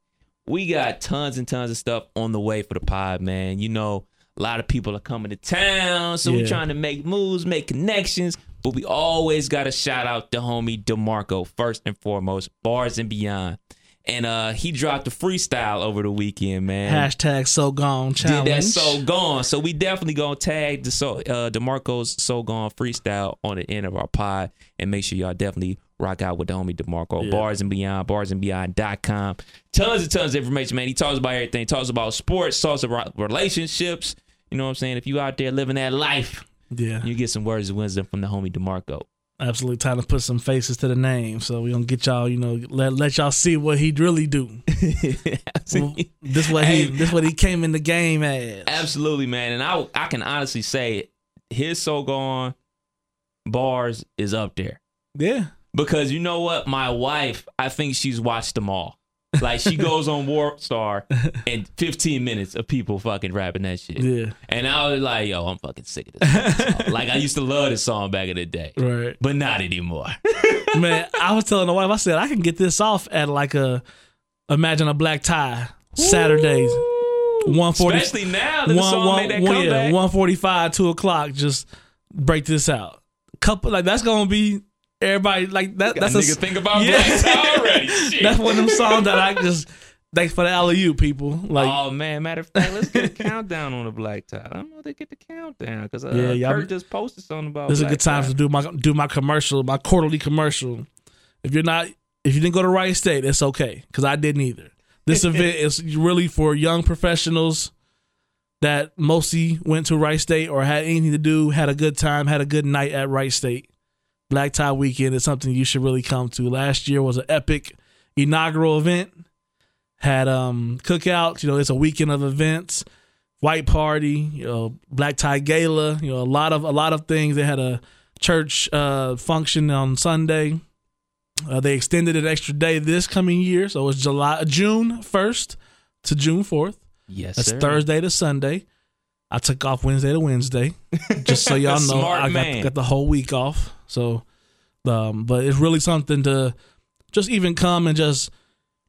we got tons and tons of stuff on the way for the pod, man. You know, a lot of people are coming to town, so yeah. We're trying to make moves, make connections, but we always got to shout out the homie DeMarco first and foremost. Bars and Beyond. And uh, he dropped a freestyle over the weekend, man. Hashtag So Gone Challenge. Did that So Gone. So we definitely going to tag the so, uh, DeMarco's So Gone freestyle on the end of our pod. And make sure y'all definitely rock out with the homie DeMarco. Yeah. Bars and Beyond, bars and beyond dot com. Tons and tons of information, man. He talks about everything. He talks about sports, talks about relationships. You know what I'm saying? If you out there living that life, yeah, you get some words of wisdom from the homie DeMarco. Absolutely, time to put some faces to the name. So we gonna get y'all, you know, let let y'all see what he really do. Well, this what he, hey, this what he came in the game as. Absolutely, man. And I I can honestly say his So Gone bars is up there. Yeah, because you know what, my wife, I think she's watched them all. Like, she goes on Warpstar and fifteen minutes of people fucking rapping that shit. Yeah. And I was like, yo, I'm fucking sick of this song. Like, I used to love this song back in the day. Right. But not anymore. Man, I was telling the wife, I said, I can get this off at like a, imagine a Black Tie Saturdays. one forty, especially now that one, the song one, made that one, comeback. Yeah, one forty-five, two o'clock, just break this out. Couple, like, that's going to be... Everybody like that. That's a nigga think about yeah. Black Tie already. Shit. That's one of them songs that I just thanks for the alley-oop, people. Like, oh man, matter of fact, let's get a countdown on the Black Tie. I don't know if they get the countdown because uh, yeah, y'all Kurt just posted something about. This is a good time tie. to do my do my commercial, my quarterly commercial. If you're not, if you didn't go to Wright State, it's okay because I didn't either. This event is really for young professionals that mostly went to Wright State or had anything to do, had a good time, had a good night at Wright State. Black Tie Weekend is something you should really come to. Last year was an epic inaugural event. Had um, cookouts. You know, it's a weekend of events. White party. You know, Black Tie Gala. You know, a lot of a lot of things. They had a church uh, function on Sunday. Uh, they extended an extra day this coming year, so it's July June first to June fourth. Yes, that's sir. Thursday to Sunday. I took off Wednesday to Wednesday, just so y'all know. I got, got the whole week off. So, um, but it's really something to just even come and just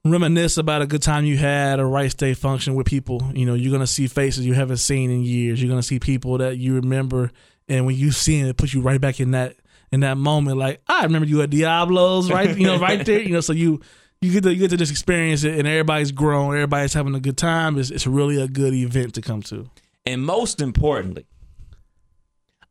reminisce about a good time you had, a Rice State function with people. You know, you're going to see faces you haven't seen in years. You're going to see people that you remember. And when you see it, it puts you right back in that in that moment. Like, I remember you at Diablo's, right? You know, right there. You know, so you you get to you get to just experience it, and everybody's grown. Everybody's having a good time. It's it's really a good event to come to. And most importantly,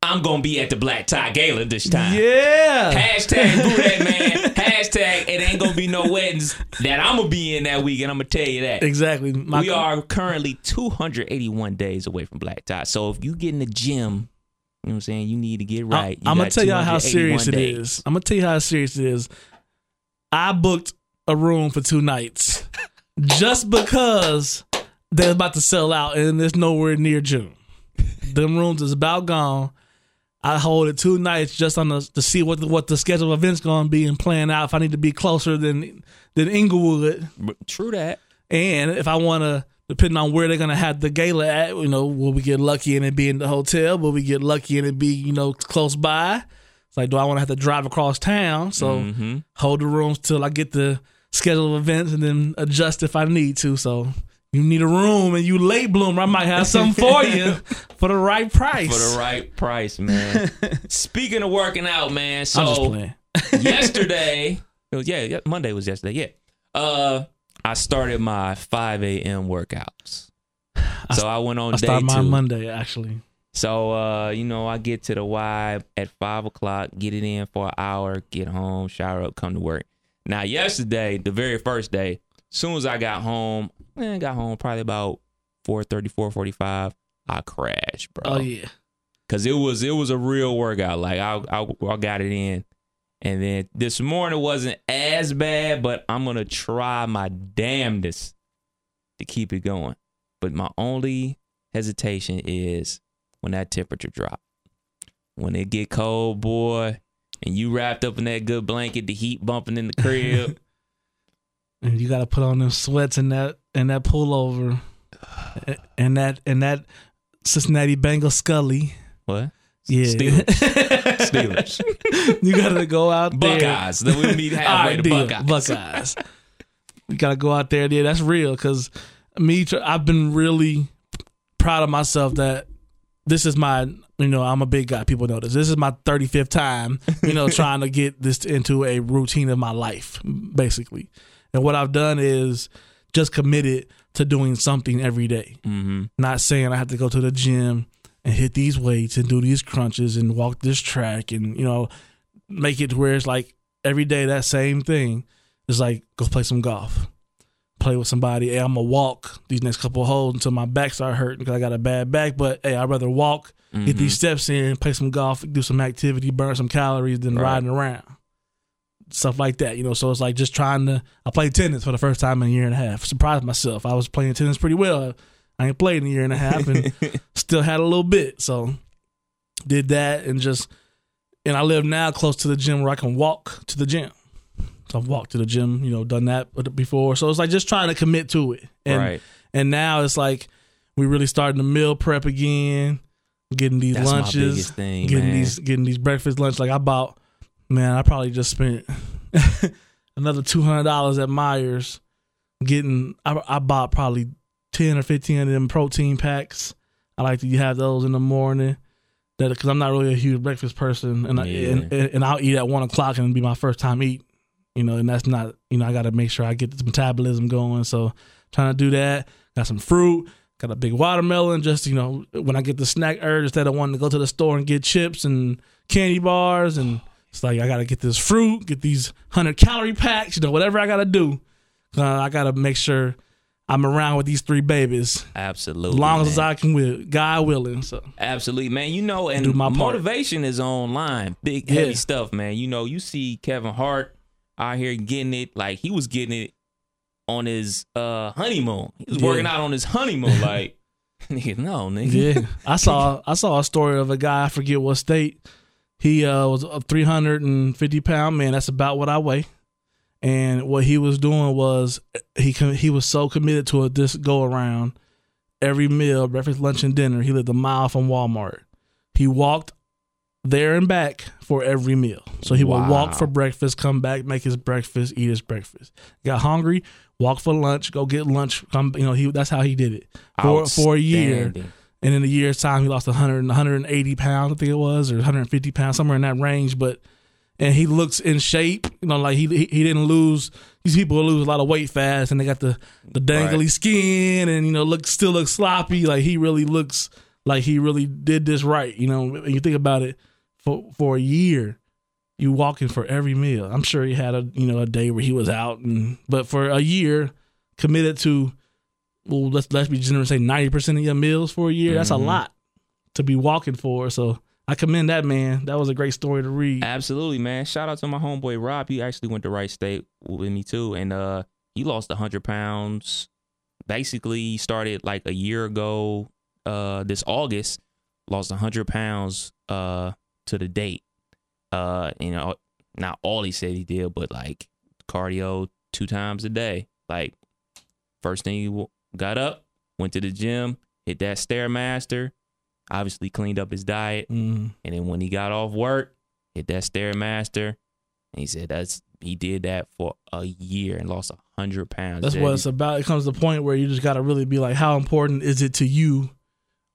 I'm going to be at the Black Tie Gala this time. Yeah. Hashtag boo that, man. Hashtag it ain't going to be no weddings that I'm going to be in that week, and I'm going to tell you that. Exactly. My we co- are currently two hundred eighty-one days away from Black Tie. So if you get in the gym, you know what I'm saying, you need to get right. You I'm going to tell y'all how serious it days. is. I'm going to tell you how serious it is. I booked a room for two nights just because... They're about to sell out, and it's nowhere near June. Them rooms is about gone. I hold it two nights just on the, to see what the, what the schedule of events going to be and plan out if I need to be closer than than Inglewood. True that. And if I want to, depending on where they're going to have the gala at, you know, will we get lucky and it be in the hotel? Will we get lucky and it be, you know, close by? It's like, do I want to have to drive across town? So mm-hmm. hold the rooms till I get the schedule of events and then adjust if I need to. So you need a room and you late bloomer, I might have something for you for the right price. For the right price, man. Speaking of working out, man. So I'm just playing. yesterday, it was, yeah, Monday was yesterday. Yeah. Uh, I started my five a.m. workouts. I, so I went on I day two. I started my Monday, actually. So, uh, you know, I get to the Y at five o'clock, get it in for an hour, get home, shower up, come to work. Now, yesterday, the very first day, as soon as I got home, I got home probably about four thirty, four forty-five, I crashed, bro. Oh, yeah. Because it was it was a real workout. Like, I, I, I got it in. And then this morning wasn't as bad, but I'm going to try my damnedest to keep it going. But my only hesitation is when that temperature drop. When it get cold, boy, and you wrapped up in that good blanket, the heat bumping in the crib. And you got to put on them sweats and that and that pullover and that and that Cincinnati Bengals Scully. What? Yeah. Steelers. Steelers. You got to go out there. Buckeyes. Then we meet halfway to Buckeyes. Buckeyes. You got to go out there. Yeah, that's real because me, I've been really proud of myself that this is my, you know, I'm a big guy. People know this. This is my thirty-fifth time, you know, trying to get this into a routine of my life, basically. And what I've done is just committed to doing something every day. Mm-hmm. Not saying I have to go to the gym and hit these weights and do these crunches and walk this track and, you know, make it to where it's like every day that same thing. It's like, go play some golf, play with somebody. Hey, I'm going to walk these next couple of holes until my back start hurting because I got a bad back. But, hey, I'd rather walk, mm-hmm. get these steps in, play some golf, do some activity, burn some calories than right. riding around. Stuff like that, you know. So it's like just trying to. I played tennis for the first time in a year and a half. Surprised myself. I was playing tennis pretty well. I ain't played in a year and a half and still had a little bit. So did that and just, and I live now close to the gym where I can walk to the gym. So I've walked to the gym, you know, done that before. So it's like just trying to commit to it. And, right. And now it's like we really starting to meal prep again, getting these That's lunches, my biggest thing, getting man. these, getting these breakfast lunch. Like I bought, man, I probably just spent another two hundred dollars at Myers getting, I, I bought probably ten or fifteen of them protein packs. I like to have those in the morning that because I'm not really a huge breakfast person and, yeah. I, and and I'll eat at one o'clock and it'll be my first time eating, you know, and that's not, you know, I got to make sure I get the metabolism going. So trying to do that. Got some fruit, got a big watermelon. Just, you know, when I get the snack urge, instead of wanting to go to the store and get chips and candy bars and it's like, I got to get this fruit, get these one hundred calorie packs, you know, whatever I got to do. Uh, I got to make sure I'm around with these three babies. Absolutely. As long man. as I can, with God willing. So. Absolutely, man. You know, and my motivation part. is online. Big, heavy yeah. stuff, man. You know, you see Kevin Hart out here getting it. Like, he was getting it on his uh, honeymoon. He was yeah. working out on his honeymoon. Like, nigga, no, nigga. Yeah. I saw, I saw a story of a guy, I forget what state. He uh, was a three hundred fifty pound man. That's about what I weigh. And what he was doing was he he was so committed to it, this go around, every meal, breakfast, lunch, and dinner. He lived a mile from Walmart. He walked there and back for every meal. So he wow. would walk for breakfast, come back, make his breakfast, eat his breakfast. Got hungry, walk for lunch, go get lunch. Come, you know, he that's how he did it for for a year. And in a year's time, he lost one hundred, one hundred eighty pounds, I think it was, or one hundred fifty pounds, somewhere in that range. But and he looks in shape, you know, like he he, he didn't lose. These people lose a lot of weight fast, and they got the, the dangly right. skin, and you know, look still looks sloppy. Like he really looks like he really did this right, you know. And you think about it, for for a year, you walking for every meal. I'm sure he had a you know a day where he was out, and but for a year, committed to. Well, let's let's be generous and say ninety percent of your meals for a year. Mm-hmm. That's a lot to be walking for. So I commend that man. That was a great story to read. Absolutely, man. Shout out to my homeboy Rob. He actually went to Wright State with me too, and uh, he lost a hundred pounds. Basically, he started like a year ago. Uh, this August, lost a hundred pounds. Uh, to the date. Uh, you know, not all he said he did, but like cardio two times a day. Like first thing he got up, went to the gym, hit that Stairmaster, obviously cleaned up his diet. Mm. And then when he got off work, hit that Stairmaster. And he said that's he did that for a year and lost one hundred pounds. That's what it's about. It comes to the point where you just got to really be like, how important is it to you?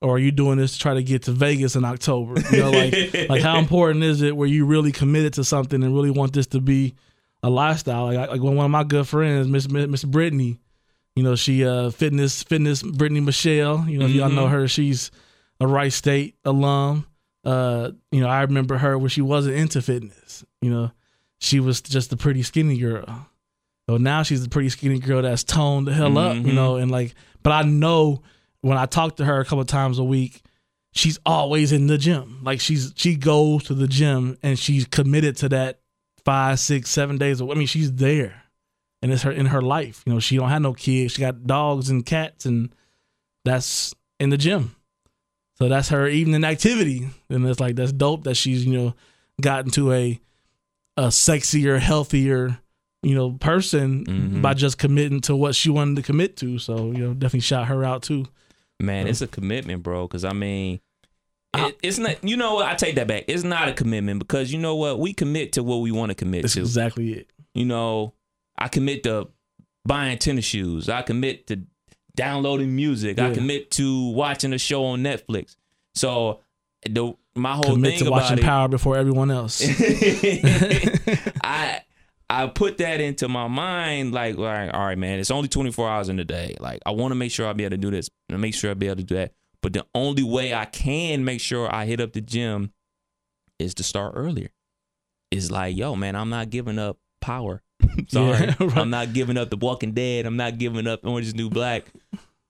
Or are you doing this to try to get to Vegas in October? You know, like, like how important is it where you really committed to something and really want this to be a lifestyle? Like, I, like one of my good friends, Miss Miss Brittany, you know, she uh, fitness fitness Brittany Michelle. You know, mm-hmm. if y'all know her, she's a Rice State alum. Uh, you know, I remember her when she wasn't into fitness. You know, she was just a pretty skinny girl. So now she's a pretty skinny girl that's toned the hell mm-hmm. up. You know, and like, but I know. When I talk to her a couple of times a week, she's always in the gym. Like she's she goes to the gym and she's committed to that five, six, seven days. I mean, she's there, and it's her in her life. You know, she don't have no kids. She got dogs and cats, and that's in the gym. So that's her evening activity, and it's like that's dope that she's you know gotten to a a sexier, healthier you know person mm-hmm. by just committing to what she wanted to commit to. So you know, definitely shout her out too. Man, it's a commitment, bro, because, I mean, it, it's not, you know what, I take that back. It's not a commitment because, you know what, we commit to what we want to commit That's to. That's exactly it. You know, I commit to buying tennis shoes. I commit to downloading music. Yeah. I commit to watching a show on Netflix. So, the, my whole commit thing about it. Commit to watching Power before everyone else. I I put that into my mind, like, like, all right, man, it's only twenty-four hours in a day. Like, I want to make sure I'll be able to do this and make sure I'll be able to do that. But the only way I can make sure I hit up the gym is to start earlier. It's like, yo, man, I'm not giving up Power. Sorry. Yeah, right. I'm not giving up The Walking Dead. I'm not giving up Orange is the New Black.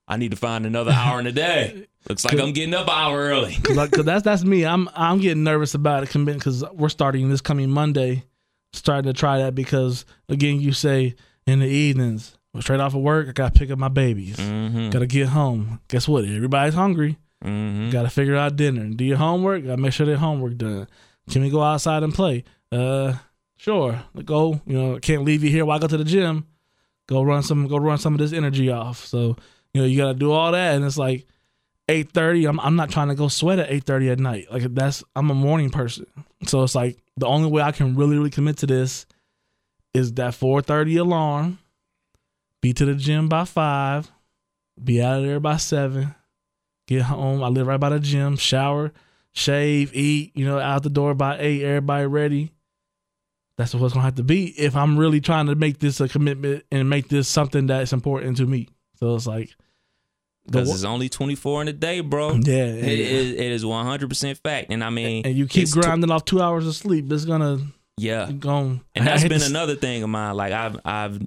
I need to find another hour in a day. Looks like I'm getting up an hour early. Cause, cause that's, that's me. I'm, I'm getting nervous about it because we're starting this coming Monday. Starting to try that because, again, you say in the evenings, straight off of work, I got to pick up my babies. Mm-hmm. Got to get home. Guess what? Everybody's hungry. Mm-hmm. Got to figure out dinner. Do your homework. Got to make sure their homework done. Can we go outside and play? Uh, sure. Go. You know, can't leave you here while I go to the gym. Go run some. Go run some of this energy off. So you know you got to do all that, and it's like eight thirty. I'm I'm not trying to go sweat at eight thirty at night. Like that's I'm a morning person. So it's like. The only way I can really, really commit to this is that four thirty alarm, be to the gym by five, be out of there by seven, get home. I live right by the gym, shower, shave, eat, you know, out the door by eight, everybody ready. That's what's going to have to be if I'm really trying to make this a commitment and make this something that's important to me. So it's like. Because it's only twenty-four in a day, bro. Yeah, it, yeah. Is, it is one hundred percent fact, and I mean, and you keep grinding t- off two hours of sleep. It's gonna, yeah, going. And that's been this. Another thing of mine. Like I've, I've,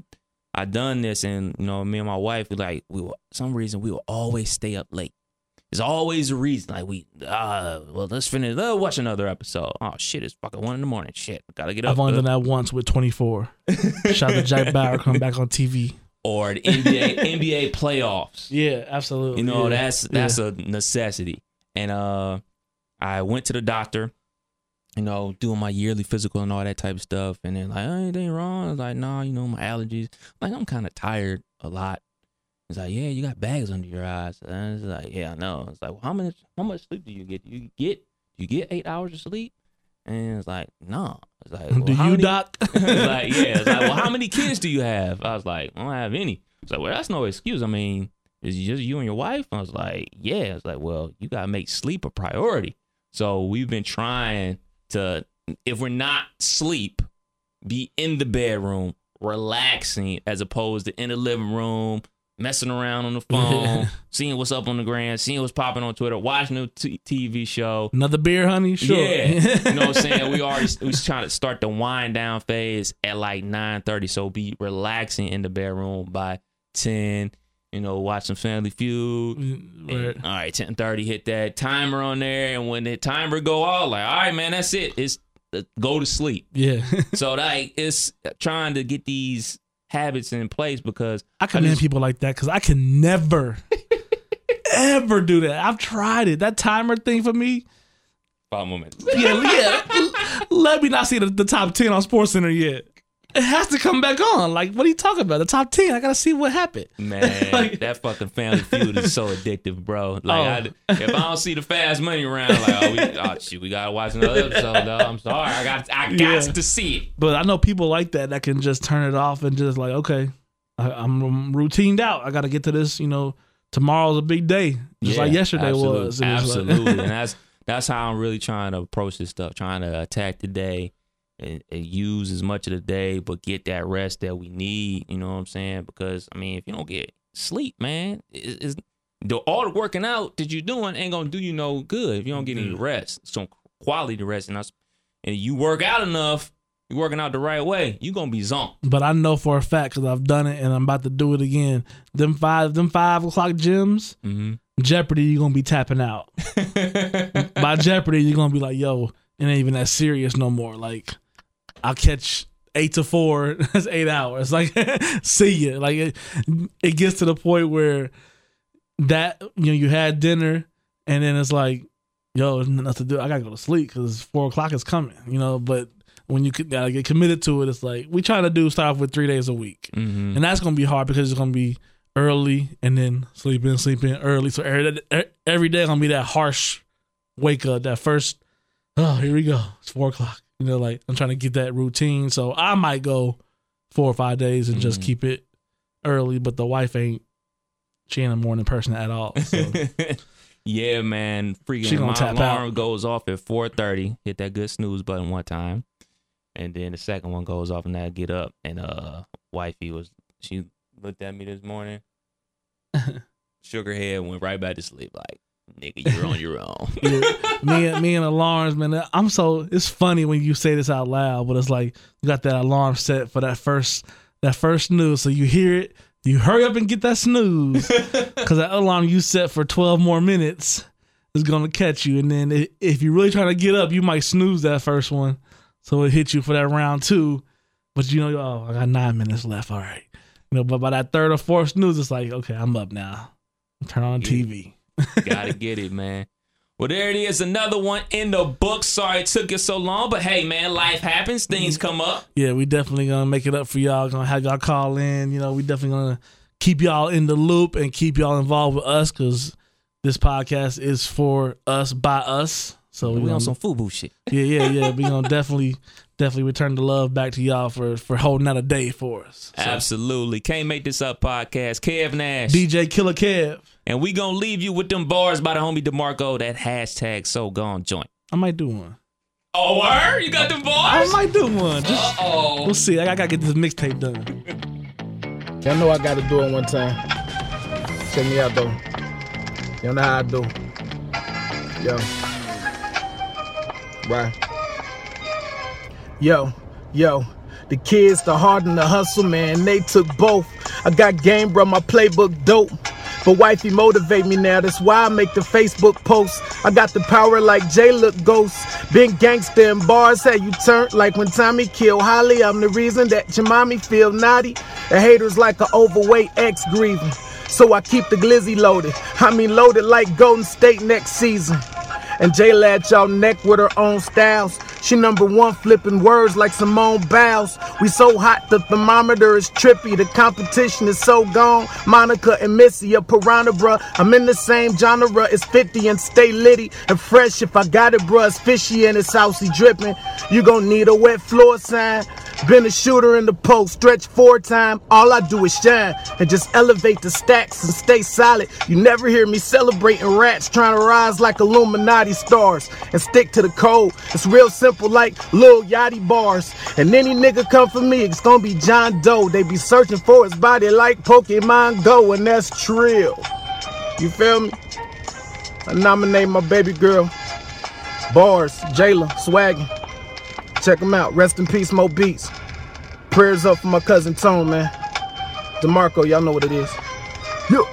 I done this, and you know, me and my wife, we like, we were, some reason we will always stay up late. There's always a reason. Like we, uh, well, let's finish. Let's watch another episode. Oh shit, it's fucking one in the morning. Shit, gotta get up. I've only done that once with twenty-four. Shout out to Jack Bauer coming back on T V. Or the N B A N B A playoffs. Yeah, absolutely. You know, yeah. that's that's yeah. a necessity. And uh, I went to the doctor, you know, doing my yearly physical and all that type of stuff. And then like, oh, anything wrong? I was like, nah, you know, my allergies. Like, I'm kind of tired a lot. It's like, yeah, you got bags under your eyes. And it's like, yeah, I know. It's like, well, how much how much sleep do you get? Do you get do you get eight hours of sleep? And it's like, nah. It's like, well, do you, many? Doc? It's like, yeah. It's like, well, how many kids do you have? I was like, I don't have any. It's like, well, that's no excuse. I mean, is it just you and your wife? I was like, yeah. It's like, well, you got to make sleep a priority. So we've been trying to, if we're not sleep, be in the bedroom, relaxing, as opposed to in the living room, messing around on the phone, seeing what's up on the gram, seeing what's popping on Twitter, watching a t- TV show. Another beer, honey? Sure. Yeah. You know what I'm saying? We already we trying to start the wind down phase at like nine thirty. So be relaxing in the bedroom by ten, you know, watch some Family Feud. Right. And, all right, ten thirty, hit that timer on there. And when the timer go out, like, all right, man, that's it. It's uh, go to sleep. Yeah. So like it's trying to get these habits in place because I commend people like that because I can never ever do that. I've tried it. That timer thing for me, Wow moment. Yeah, yeah. Let me not see the, the top ten on SportsCenter yet. It has to come back on. Like, what are you talking about? The top ten. I gotta see what happened. Man, like, that fucking Family Feud is so addictive, bro. Like, oh. I, if I don't see the fast money around, like, oh, we, oh shoot, we gotta watch another episode. Though. I'm sorry, I got, I got yeah. to see it. But I know people like that that can just turn it off and just like, okay, I, I'm routined out. I gotta get to this. You know, tomorrow's a big day, just yeah, like yesterday absolutely. was. Absolutely, was like, and that's that's how I'm really trying to approach this stuff. Trying to attack the day. And, and use as much of the day, but get that rest that we need. You know what I'm saying? Because I mean, if you don't get sleep, man, it, it's, the, all the working out that you're doing ain't gonna do you no good if you don't get any rest, some quality rest. And, I, and you work out enough, you're working out the right way, you're gonna be zonked. But I know for a fact because I've done it and I'm about to do it again. Them five, them five o'clock gyms, mm-hmm. Jeopardy, you're gonna be tapping out. By Jeopardy, you're gonna be like, yo, it ain't even that serious no more. Like. I'll catch eight to four. That's eight hours. Like, see ya. Like, it, it gets to the point where that, you know, you had dinner and then it's like, yo, there's nothing to do. I got to go to sleep because four o'clock is coming, you know. But when you gotta get committed to it, it's like, we try to do start off with three days a week. Mm-hmm. And that's going to be hard because it's going to be early and then sleep in, sleep in early. So every, every day going to be that harsh wake up, that first, oh, here we go. It's four o'clock. You know, like, I'm trying to get that routine. So I might go four or five days and mm-hmm. just keep it early. But the wife ain't, she ain't a morning person at all. So. Yeah, man. Freaking my alarm out. Goes off at four thirty. Hit that good snooze button one time. And then the second one goes off and I get up. And uh, wifey was, she looked at me this morning, shook her head, went right back to sleep like. Nigga, you're on your own. Yeah, me and me and alarms, man. I'm so it's funny when you say this out loud, but it's like you got that alarm set for that first that first snooze. So you hear it, you hurry up and get that snooze because that alarm you set for twelve more minutes is gonna catch you. And then it, if you're really trying to get up, you might snooze that first one, so it hits you for that round two. But you know, oh, I got nine minutes left. All right, you know. But by that third or fourth snooze, it's like, okay, I'm up now. Turn on the yeah. T V. Gotta get it, man. Well, there it is, another one in the book. Sorry it took you so long, but hey, man, life happens, things come up. Yeah, we definitely gonna make it up for y'all. Gonna have y'all call in. You know, we definitely gonna keep y'all in the loop and keep y'all involved with us because this podcast is for us by us. So we, we gonna, on some FUBU shit. Yeah, yeah, yeah. We gonna definitely, definitely return the love back to y'all for for holding out a day for us. So. Absolutely, can't make this up. Podcast, Kev Nash, D J Killer Kev, and we gonna leave you with them bars by the homie DeMarco. That hashtag so gone joint. I might do one. Oh, word? You got them bars? I might do one. Uh oh. We'll see. I, I gotta get this mixtape done. Y'all know I gotta do it one time. Check me out though. Y'all know how I do. Yo. Right. Yo, yo, the kids, the hard and the hustle, man, they took both. I got game, bro, my playbook dope. But wifey motivate me now, that's why I make the Facebook posts. I got the power like J-Look Ghost. Been gangsta and bars, how you turn like when Tommy killed Holly. I'm the reason that your mommy feel naughty. The haters like an overweight ex grieving. So I keep the glizzy loaded. I mean loaded like Golden State next season. And J-Lad y'all neck with her own styles. She number one flipping words like Simone Biles. We so hot the thermometer is trippy. The competition is so gone. Monica and Missy a piranha, bruh. I'm in the same genre as fifty and stay litty and fresh. If I got it, bruh, it's fishy and it's saucy dripping. You gon' need a wet floor sign. Been a shooter in the post, stretch four time. All I do is shine and just elevate the stacks and stay solid. You never hear me celebrating rats trying to rise like Illuminati stars and stick to the code. It's real simple like Lil Yachty bars. And any nigga come for me, it's gonna be John Doe. They be searching for his body like Pokemon Go, and that's trill. You feel me? I nominate my baby girl. Bars, Jayla, swaggin'. Check them out. Rest in peace, Mo Beats. Prayers up for my cousin Tone, man. DeMarco, y'all know what it is. Yo.